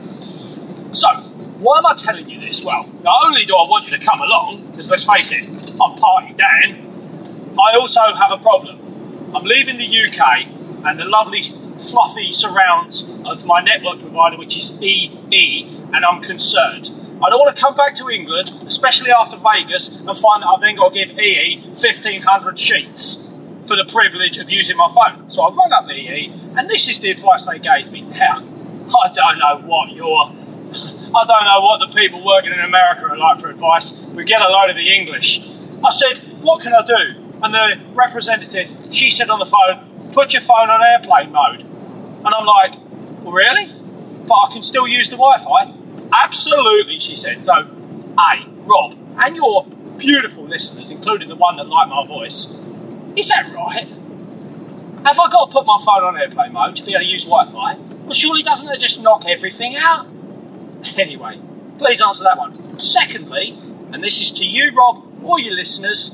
So, why am I telling you this? Well, not only do I want you to come along, because let's face it, I'm party down, I also have a problem. I'm leaving the UK and the lovely fluffy surrounds of my network provider, which is EE, and I'm concerned. I don't want to come back to England, especially after Vegas, and find that I've then got to give EE 1,500 sheets for the privilege of using my phone. So I rung up EE, and this is the advice they gave me. Now, I don't know what the people working in America are like for advice, but get a load of the English. I said, what can I do? And the representative, she said on the phone, put your phone on airplane mode. And I'm like, well, really? But I can still use the Wi-Fi? Absolutely, she said. So, A, Rob, and your beautiful listeners, including the one that liked my voice, is that right? Have I got to put my phone on airplane mode to be able to use Wi-Fi? Well, surely doesn't it just knock everything out? Anyway, please answer that one. Secondly, and this is to you, Rob, or your listeners,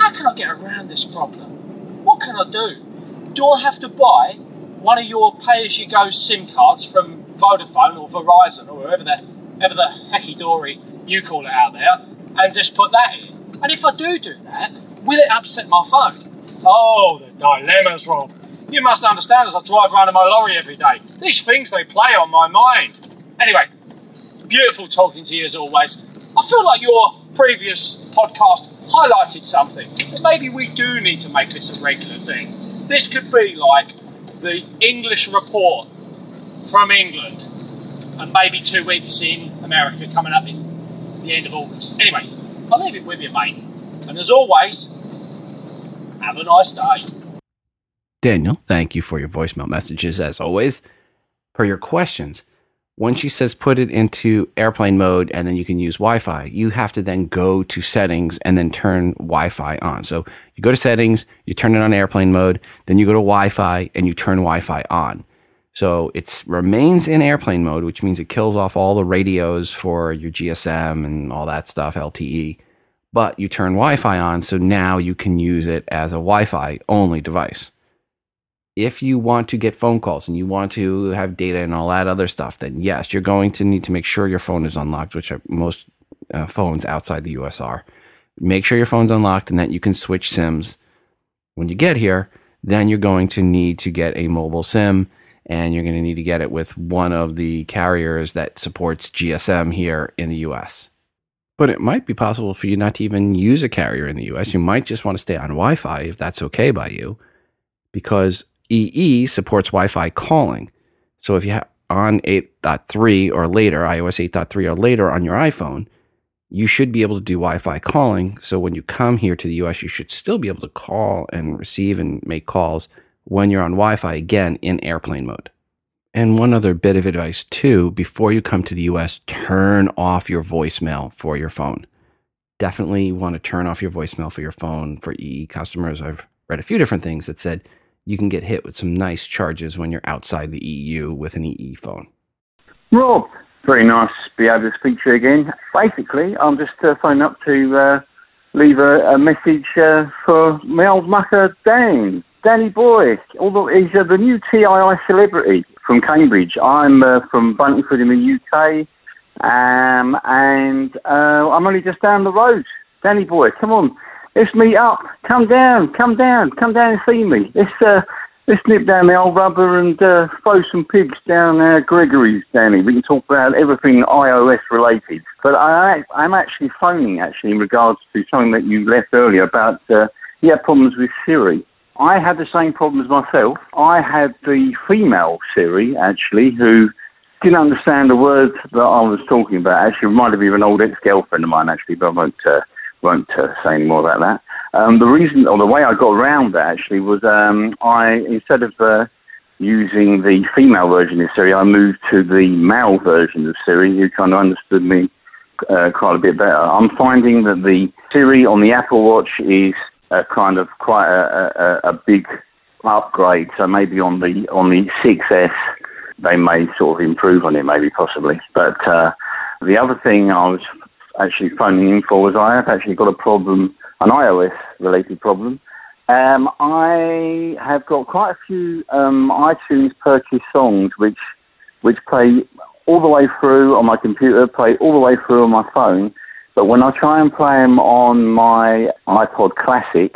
how can I get around this problem? What can I do? Do I have to buy one of your pay-as-you-go SIM cards from Vodafone or Verizon or whoever the hacky-dory you call it out there, and just put that in? And if I do that, will it upset my phone? Oh, the dilemmas, Rob. You must understand, as I drive around in my lorry every day, these things, they play on my mind. Anyway, beautiful talking to you as always. I feel like your previous podcast highlighted something. Maybe we do need to make this a regular thing. This could be like the English report from England, and maybe 2 weeks in America coming up in the end of August. Anyway, I'll leave it with you, mate. And as always, have a nice day. Daniel, thank you for your voicemail messages as always. Per your questions, when she says put it into airplane mode and then you can use Wi-Fi, you have to then go to settings and then turn Wi-Fi on. So you go to settings, you turn it on airplane mode, then you go to Wi-Fi and you turn Wi-Fi on. So it remains in airplane mode, which means it kills off all the radios for your GSM and all that stuff, LTE. But you turn Wi-Fi on, so now you can use it as a Wi-Fi only device. If you want to get phone calls and you want to have data and all that other stuff, then yes, you're going to need to make sure your phone is unlocked, which are most phones outside the US are. Make sure your phone's unlocked and that you can switch SIMs. When you get here, then you're going to need to get a mobile SIM, and you're going to need to get it with one of the carriers that supports GSM here in the US. But it might be possible for you not to even use a carrier in the US. You might just want to stay on Wi-Fi if that's okay by you, because EE supports Wi-Fi calling. So if you have on 8.3 or later, iOS 8.3 or later on your iPhone, you should be able to do Wi-Fi calling. So when you come here to the US, you should still be able to call and receive and make calls when you're on Wi-Fi, again, in airplane mode. And one other bit of advice too, before you come to the US, turn off your voicemail for your phone. Definitely want to turn off your voicemail for your phone for EE customers. I've read a few different things that said you can get hit with some nice charges when you're outside the EU with an EE phone. Rob, very nice to be able to speak to you again. Basically, I'm just phoning up to leave a message for my old mucker, Dan. Danny Boy. Although he's the new TII celebrity from Cambridge. I'm from Buntingford in the UK, and I'm only just down the road. Danny Boy, come on. Let's meet up. Come down and see me. Let's nip down the old rubber and throw some pigs down Gregory's, Danny. We can talk about everything iOS related. But I'm actually phoning, in regards to something that you left earlier about you have problems with Siri. I had the same problems myself. I had the female Siri, actually, who didn't understand the words that I was talking about. Actually, it reminded me of an old ex-girlfriend of mine, actually, but I won't say any more about that. The reason, or the way I got around that actually was I, instead of using the female version of Siri, I moved to the male version of Siri, who kind of understood me quite a bit better. I'm finding that the Siri on the Apple Watch is kind of quite a big upgrade. So maybe on the 6S, they may sort of improve on it, maybe possibly. But the other thing I was actually phoning in for was I have actually got a problem, an iOS-related problem. I have got quite a few iTunes purchase songs which play all the way through on my computer, play all the way through on my phone, but when I try and play them on my iPod Classic,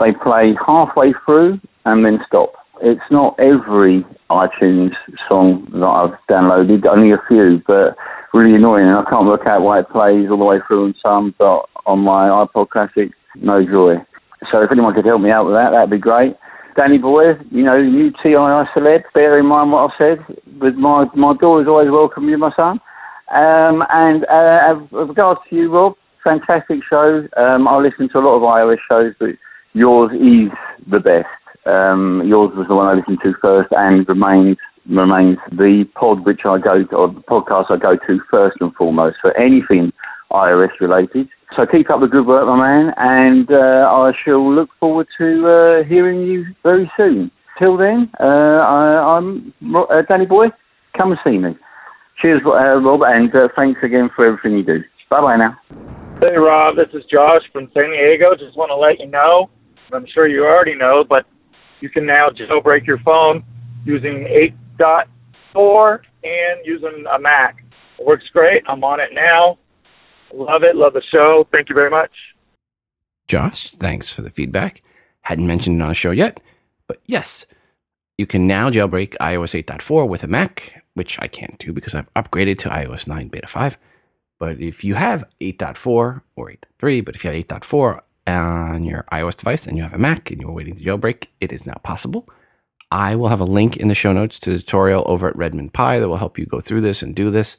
they play halfway through and then stop. It's not every iTunes song that I've downloaded, only a few, but really annoying, and I can't work out why it plays all the way through and some, but on my iPod Classic, no joy. So if anyone could help me out with that, that'd be great. Danny Boy, you know, new TII celeb, bear in mind what I've said, but my door is always welcome, you, my son. And with regards to you, Rob, fantastic show. I listen to a lot of iOS shows, but yours is the best. Yours was the one I listened to first and remains the pod which I go to, or the podcast I go to first and foremost for anything iOS related. So keep up the good work, my man, and I shall look forward to hearing you very soon. Till then, I'm Danny Boy. Come and see me. Cheers, Rob, and thanks again for everything you do. Bye-bye now. Hey, Rob, this is Josh from San Diego. Just want to let you know, I'm sure you already know, but you can now jailbreak your phone using 8.4 and using a Mac. It works great. I'm on it now. Love it. Love the show. Thank you very much. Josh, thanks for the feedback. Hadn't mentioned it on the show yet, but yes, you can now jailbreak iOS 8.4 with a Mac, which I can't do because I've upgraded to iOS 9 Beta 5. But if you have 8.4 or 8.3, but if you have 8.4 on your iOS device and you have a Mac and you're waiting to jailbreak, it is now possible. I will have a link in the show notes to the tutorial over at Redmond Pi that will help you go through this and do this.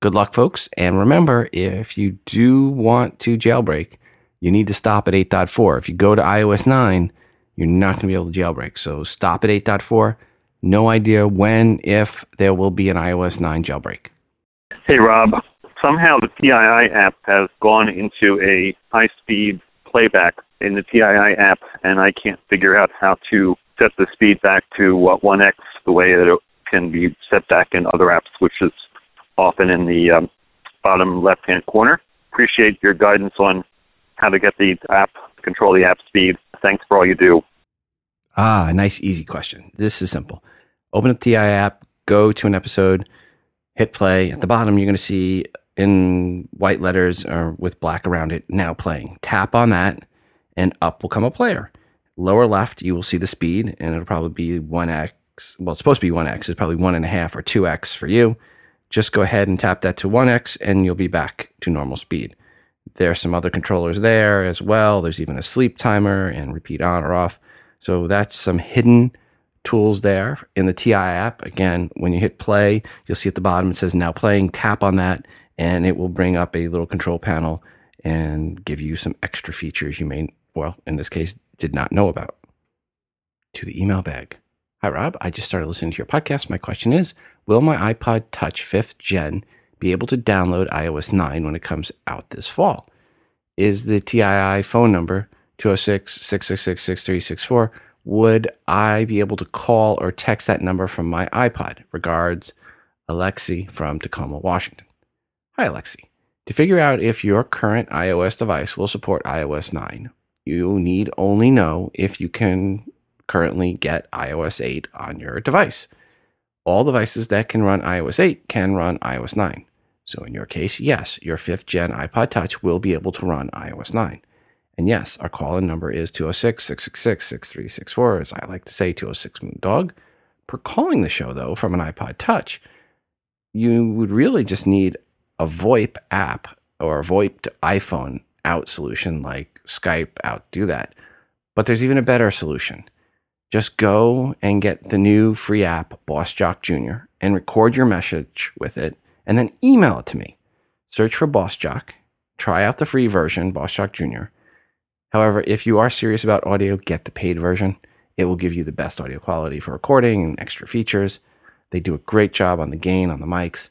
Good luck, folks. And remember, if you do want to jailbreak, you need to stop at 8.4. If you go to iOS 9, you're not going to be able to jailbreak. So stop at 8.4. No idea when, if there will be an iOS 9 jailbreak. Hey, Rob. Somehow the TII app has gone into a high-speed playback in the TII app, and I can't figure out how to set the speed back to 1x the way that it can be set back in other apps, which is often in the bottom left-hand corner. Appreciate your guidance on how to get the app, control the app speed. Thanks for all you do. Ah, nice, easy question. This is simple. Open up the TII app, go to an episode, hit play. At the bottom, you're going to see in white letters or with black around it, now playing. Tap on that and up will come a player. Lower left, you will see the speed and it'll probably be 1x. Well, it's supposed to be 1x. It's probably 1.5 or 2x for you. Just go ahead and tap that to 1x and you'll be back to normal speed. There are some other controllers there as well. There's even a sleep timer and repeat on or off. So that's some hidden tools there in the TII app. Again, when you hit play, you'll see at the bottom it says now playing. Tap on that and it will bring up a little control panel and give you some extra features you may, well, in this case, did not know about. To the email bag. Hi, Rob. I just started listening to your podcast. My question is, will my iPod Touch 5th Gen be able to download iOS 9 when it comes out this fall? Is the TII phone number 206-666-6364? Would I be able to call or text that number from my iPod? Regards, Alexi from Tacoma, Washington. Hi, Alexi. To figure out if your current iOS device will support iOS 9, you need only know if you can currently get iOS 8 on your device. All devices that can run iOS 8 can run iOS 9. So in your case, yes, your 5th Gen iPod Touch will be able to run iOS 9. And yes, our call-in number is 206-666-6364, as I like to say, 206 Moondog. Per calling the show, though, from an iPod Touch, you would really just need a VoIP app or a VoIP to iPhone out solution like Skype out do that. But there's even a better solution. Just go and get the new free app, Boss Jock Jr., and record your message with it, and then email it to me. Search for Boss Jock. Try out the free version, Boss Jock Jr. However, if you are serious about audio, get the paid version. It will give you the best audio quality for recording and extra features. They do a great job on the gain, on the mics.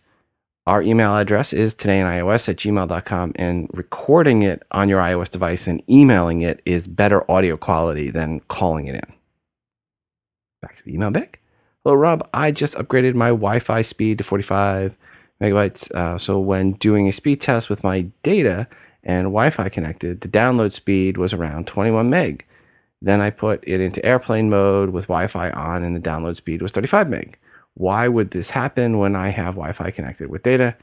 Our email address is todayinios@gmail.com, and recording it on your iOS device and emailing it is better audio quality than calling it in. Back to the email bag. Hello, Rob. I just upgraded my Wi-Fi speed to 45 megabytes. So when doing a speed test with my data and Wi-Fi connected, the download speed was around 21 meg. Then I put it into airplane mode with Wi-Fi on and the download speed was 35 meg. Why would this happen when I have Wi-Fi connected with data?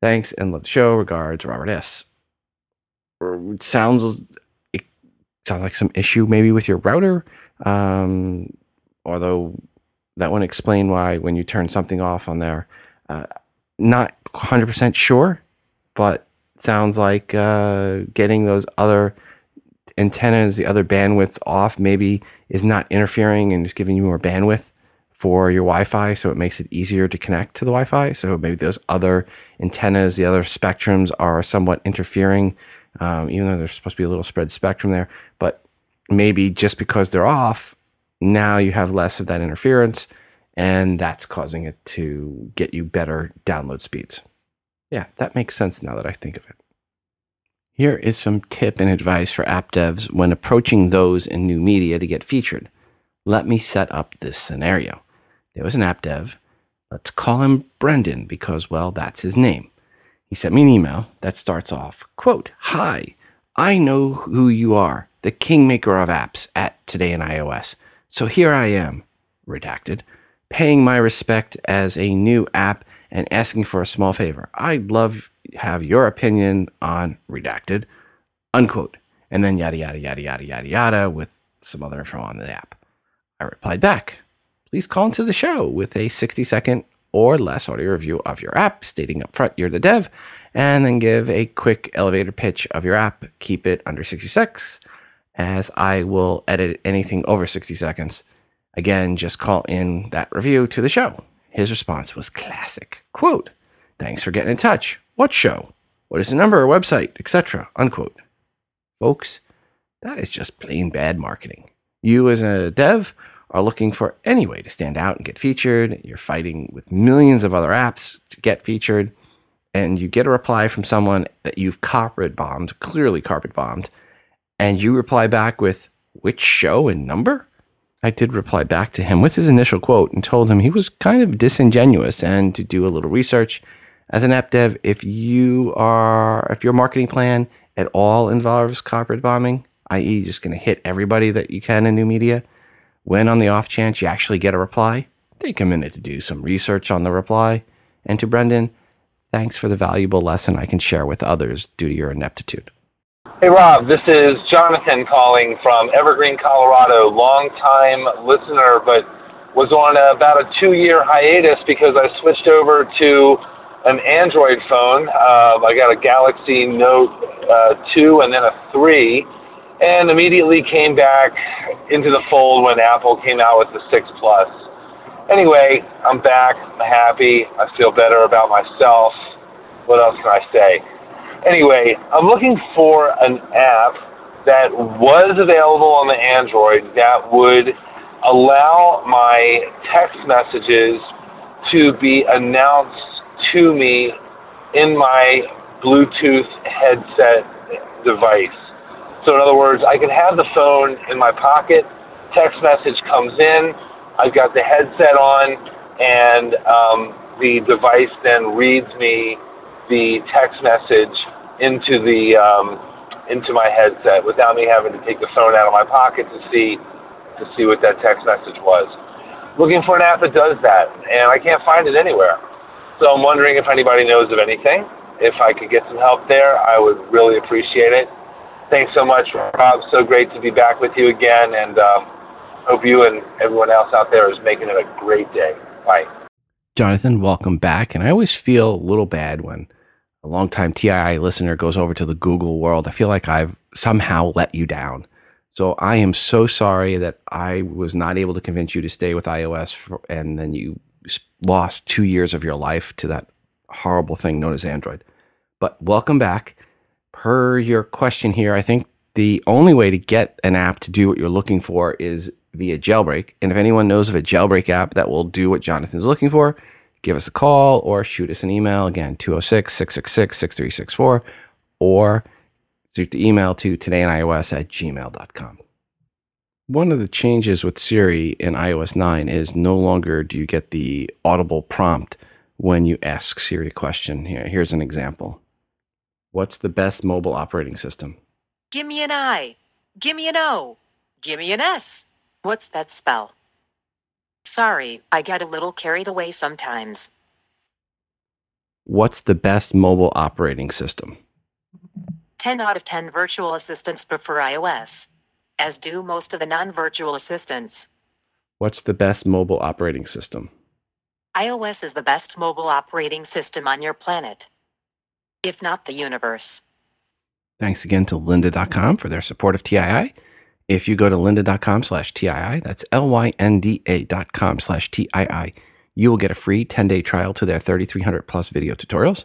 Thanks and love the show. Regards, Robert S. It sounds like some issue maybe with your router. Although that wouldn't explain why when you turn something off on there, Not 100% sure, but sounds like getting those other antennas, the other bandwidths off, maybe is not interfering and is giving you more bandwidth for your Wi-Fi, so it makes it easier to connect to the Wi-Fi. So maybe those other antennas, the other spectrums are somewhat interfering, even though there's supposed to be a little spread spectrum there. But maybe just because they're off, now you have less of that interference, and that's causing it to get you better download speeds. Yeah, that makes sense now that I think of it. Here is some tip and advice for app devs when approaching those in new media to get featured. Let me set up this scenario. There was an app dev. Let's call him Brendan because, well, that's his name. He sent me an email that starts off, quote, "Hi, I know who you are, the kingmaker of apps at Today in iOS. So here I am, redacted, paying my respect as a new app and asking for a small favor. I'd love to have your opinion on redacted," unquote. And then yada, yada, yada, yada, yada, yada, with some other info on the app. I replied back, "Please call into the show with a 60-second or less audio review of your app, stating up front you're the dev, and then give a quick elevator pitch of your app. Keep it under 66, as I will edit anything over 60 seconds. Again, just call in that review to the show." His response was classic, quote, "Thanks for getting in touch. What show? What is the number or website, etc.?" unquote. Folks, that is just plain bad marketing. You as a dev are looking for any way to stand out and get featured. You're fighting with millions of other apps to get featured, and you get a reply from someone that you've carpet bombed, clearly carpet bombed, and you reply back with, "Which show and number?" I did reply back to him with his initial quote and told him he was kind of disingenuous and to do a little research. As an app dev, if your marketing plan at all involves carpet bombing, i.e. just going to hit everybody that you can in new media, when on the off chance you actually get a reply, take a minute to do some research on the reply. And to Brendan, thanks for the valuable lesson I can share with others due to your ineptitude. Hey, Rob, this is Jonathan calling from Evergreen, Colorado, long-time listener, but was on about a 2-year hiatus because I switched over to an Android phone. I got a Galaxy Note 2 and then a 3. And immediately came back into the fold when Apple came out with the 6 Plus. Anyway, I'm back. I'm happy. I feel better about myself. What else can I say? Anyway, I'm looking for an app that was available on the Android that would allow my text messages to be announced to me in my Bluetooth headset device. So in other words, I can have the phone in my pocket, text message comes in, I've got the headset on, and the device then reads me the text message into my headset without me having to take the phone out of my pocket to see what that text message was. Looking for an app that does that, and I can't find it anywhere. So I'm wondering if anybody knows of anything. If I could get some help there, I would really appreciate it. Thanks so much, Rob. So great to be back with you again, and hope you and everyone else out there is making it a great day. Bye. Jonathan, welcome back. And I always feel a little bad when a longtime TII listener goes over to the Google world. I feel like I've somehow let you down. So I am so sorry that I was not able to convince you to stay with iOS, and then you lost 2 years of your life to that horrible thing known as Android. But welcome back. Per your question here, I think the only way to get an app to do what you're looking for is via jailbreak. And if anyone knows of a jailbreak app that will do what Jonathan's looking for, give us a call or shoot us an email. Again, 206-666-6364, or shoot the email to todayinios@gmail.com. One of the changes with Siri in iOS 9 is no longer do you get the audible prompt when you ask Siri a question. Here's an example. What's the best mobile operating system? Give me an I. Give me an O. Give me an S. What's that spell? Sorry, I get a little carried away sometimes. What's the best mobile operating system? 10 out of 10 virtual assistants prefer iOS, as do most of the non-virtual assistants. What's the best mobile operating system? iOS is the best mobile operating system on your planet, if not the universe. Thanks again to lynda.com for their support of TII. If you go to lynda.com/TII, that's LYNDA.com/TII, you will get a free 10-day trial to their 3,300 plus video tutorials.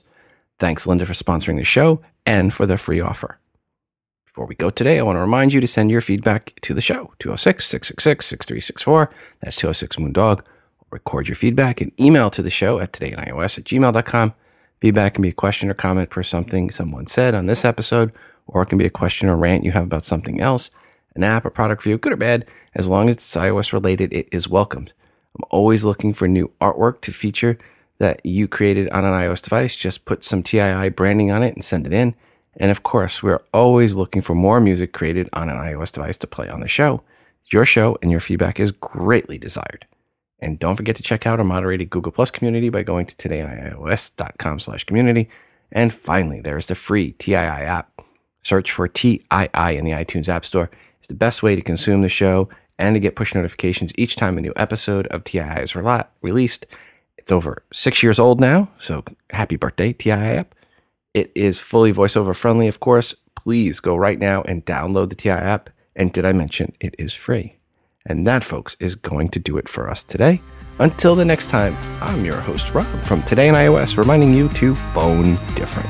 Thanks, Lynda, for sponsoring the show and for the free offer. Before we go today, I want to remind you to send your feedback to the show, 206-666-6364, that's 206-MOON-DOG. Record your feedback and email to the show at todayinios@gmail.com. Feedback can be a question or comment for something someone said on this episode, or it can be a question or rant you have about something else, an app, a product review, good or bad. As long as it's iOS related, it is welcomed. I'm always looking for new artwork to feature that you created on an iOS device. Just put some TII branding on it and send it in. And of course, we're always looking for more music created on an iOS device to play on the show. Your show and your feedback is greatly desired. And don't forget to check out our moderated Google Plus community by going to todayinios.com/community. And finally, there is the free TII app. Search for TII in the iTunes App Store. It's the best way to consume the show and to get push notifications each time a new episode of TII is released. It's over 6 years old now, so happy birthday, TII app. It is fully voiceover friendly, of course. Please go right now and download the TII app. And did I mention it is free? And that, folks, is going to do it for us today. Until the next time, I'm your host, Rob, from Today in iOS, reminding you to phone different.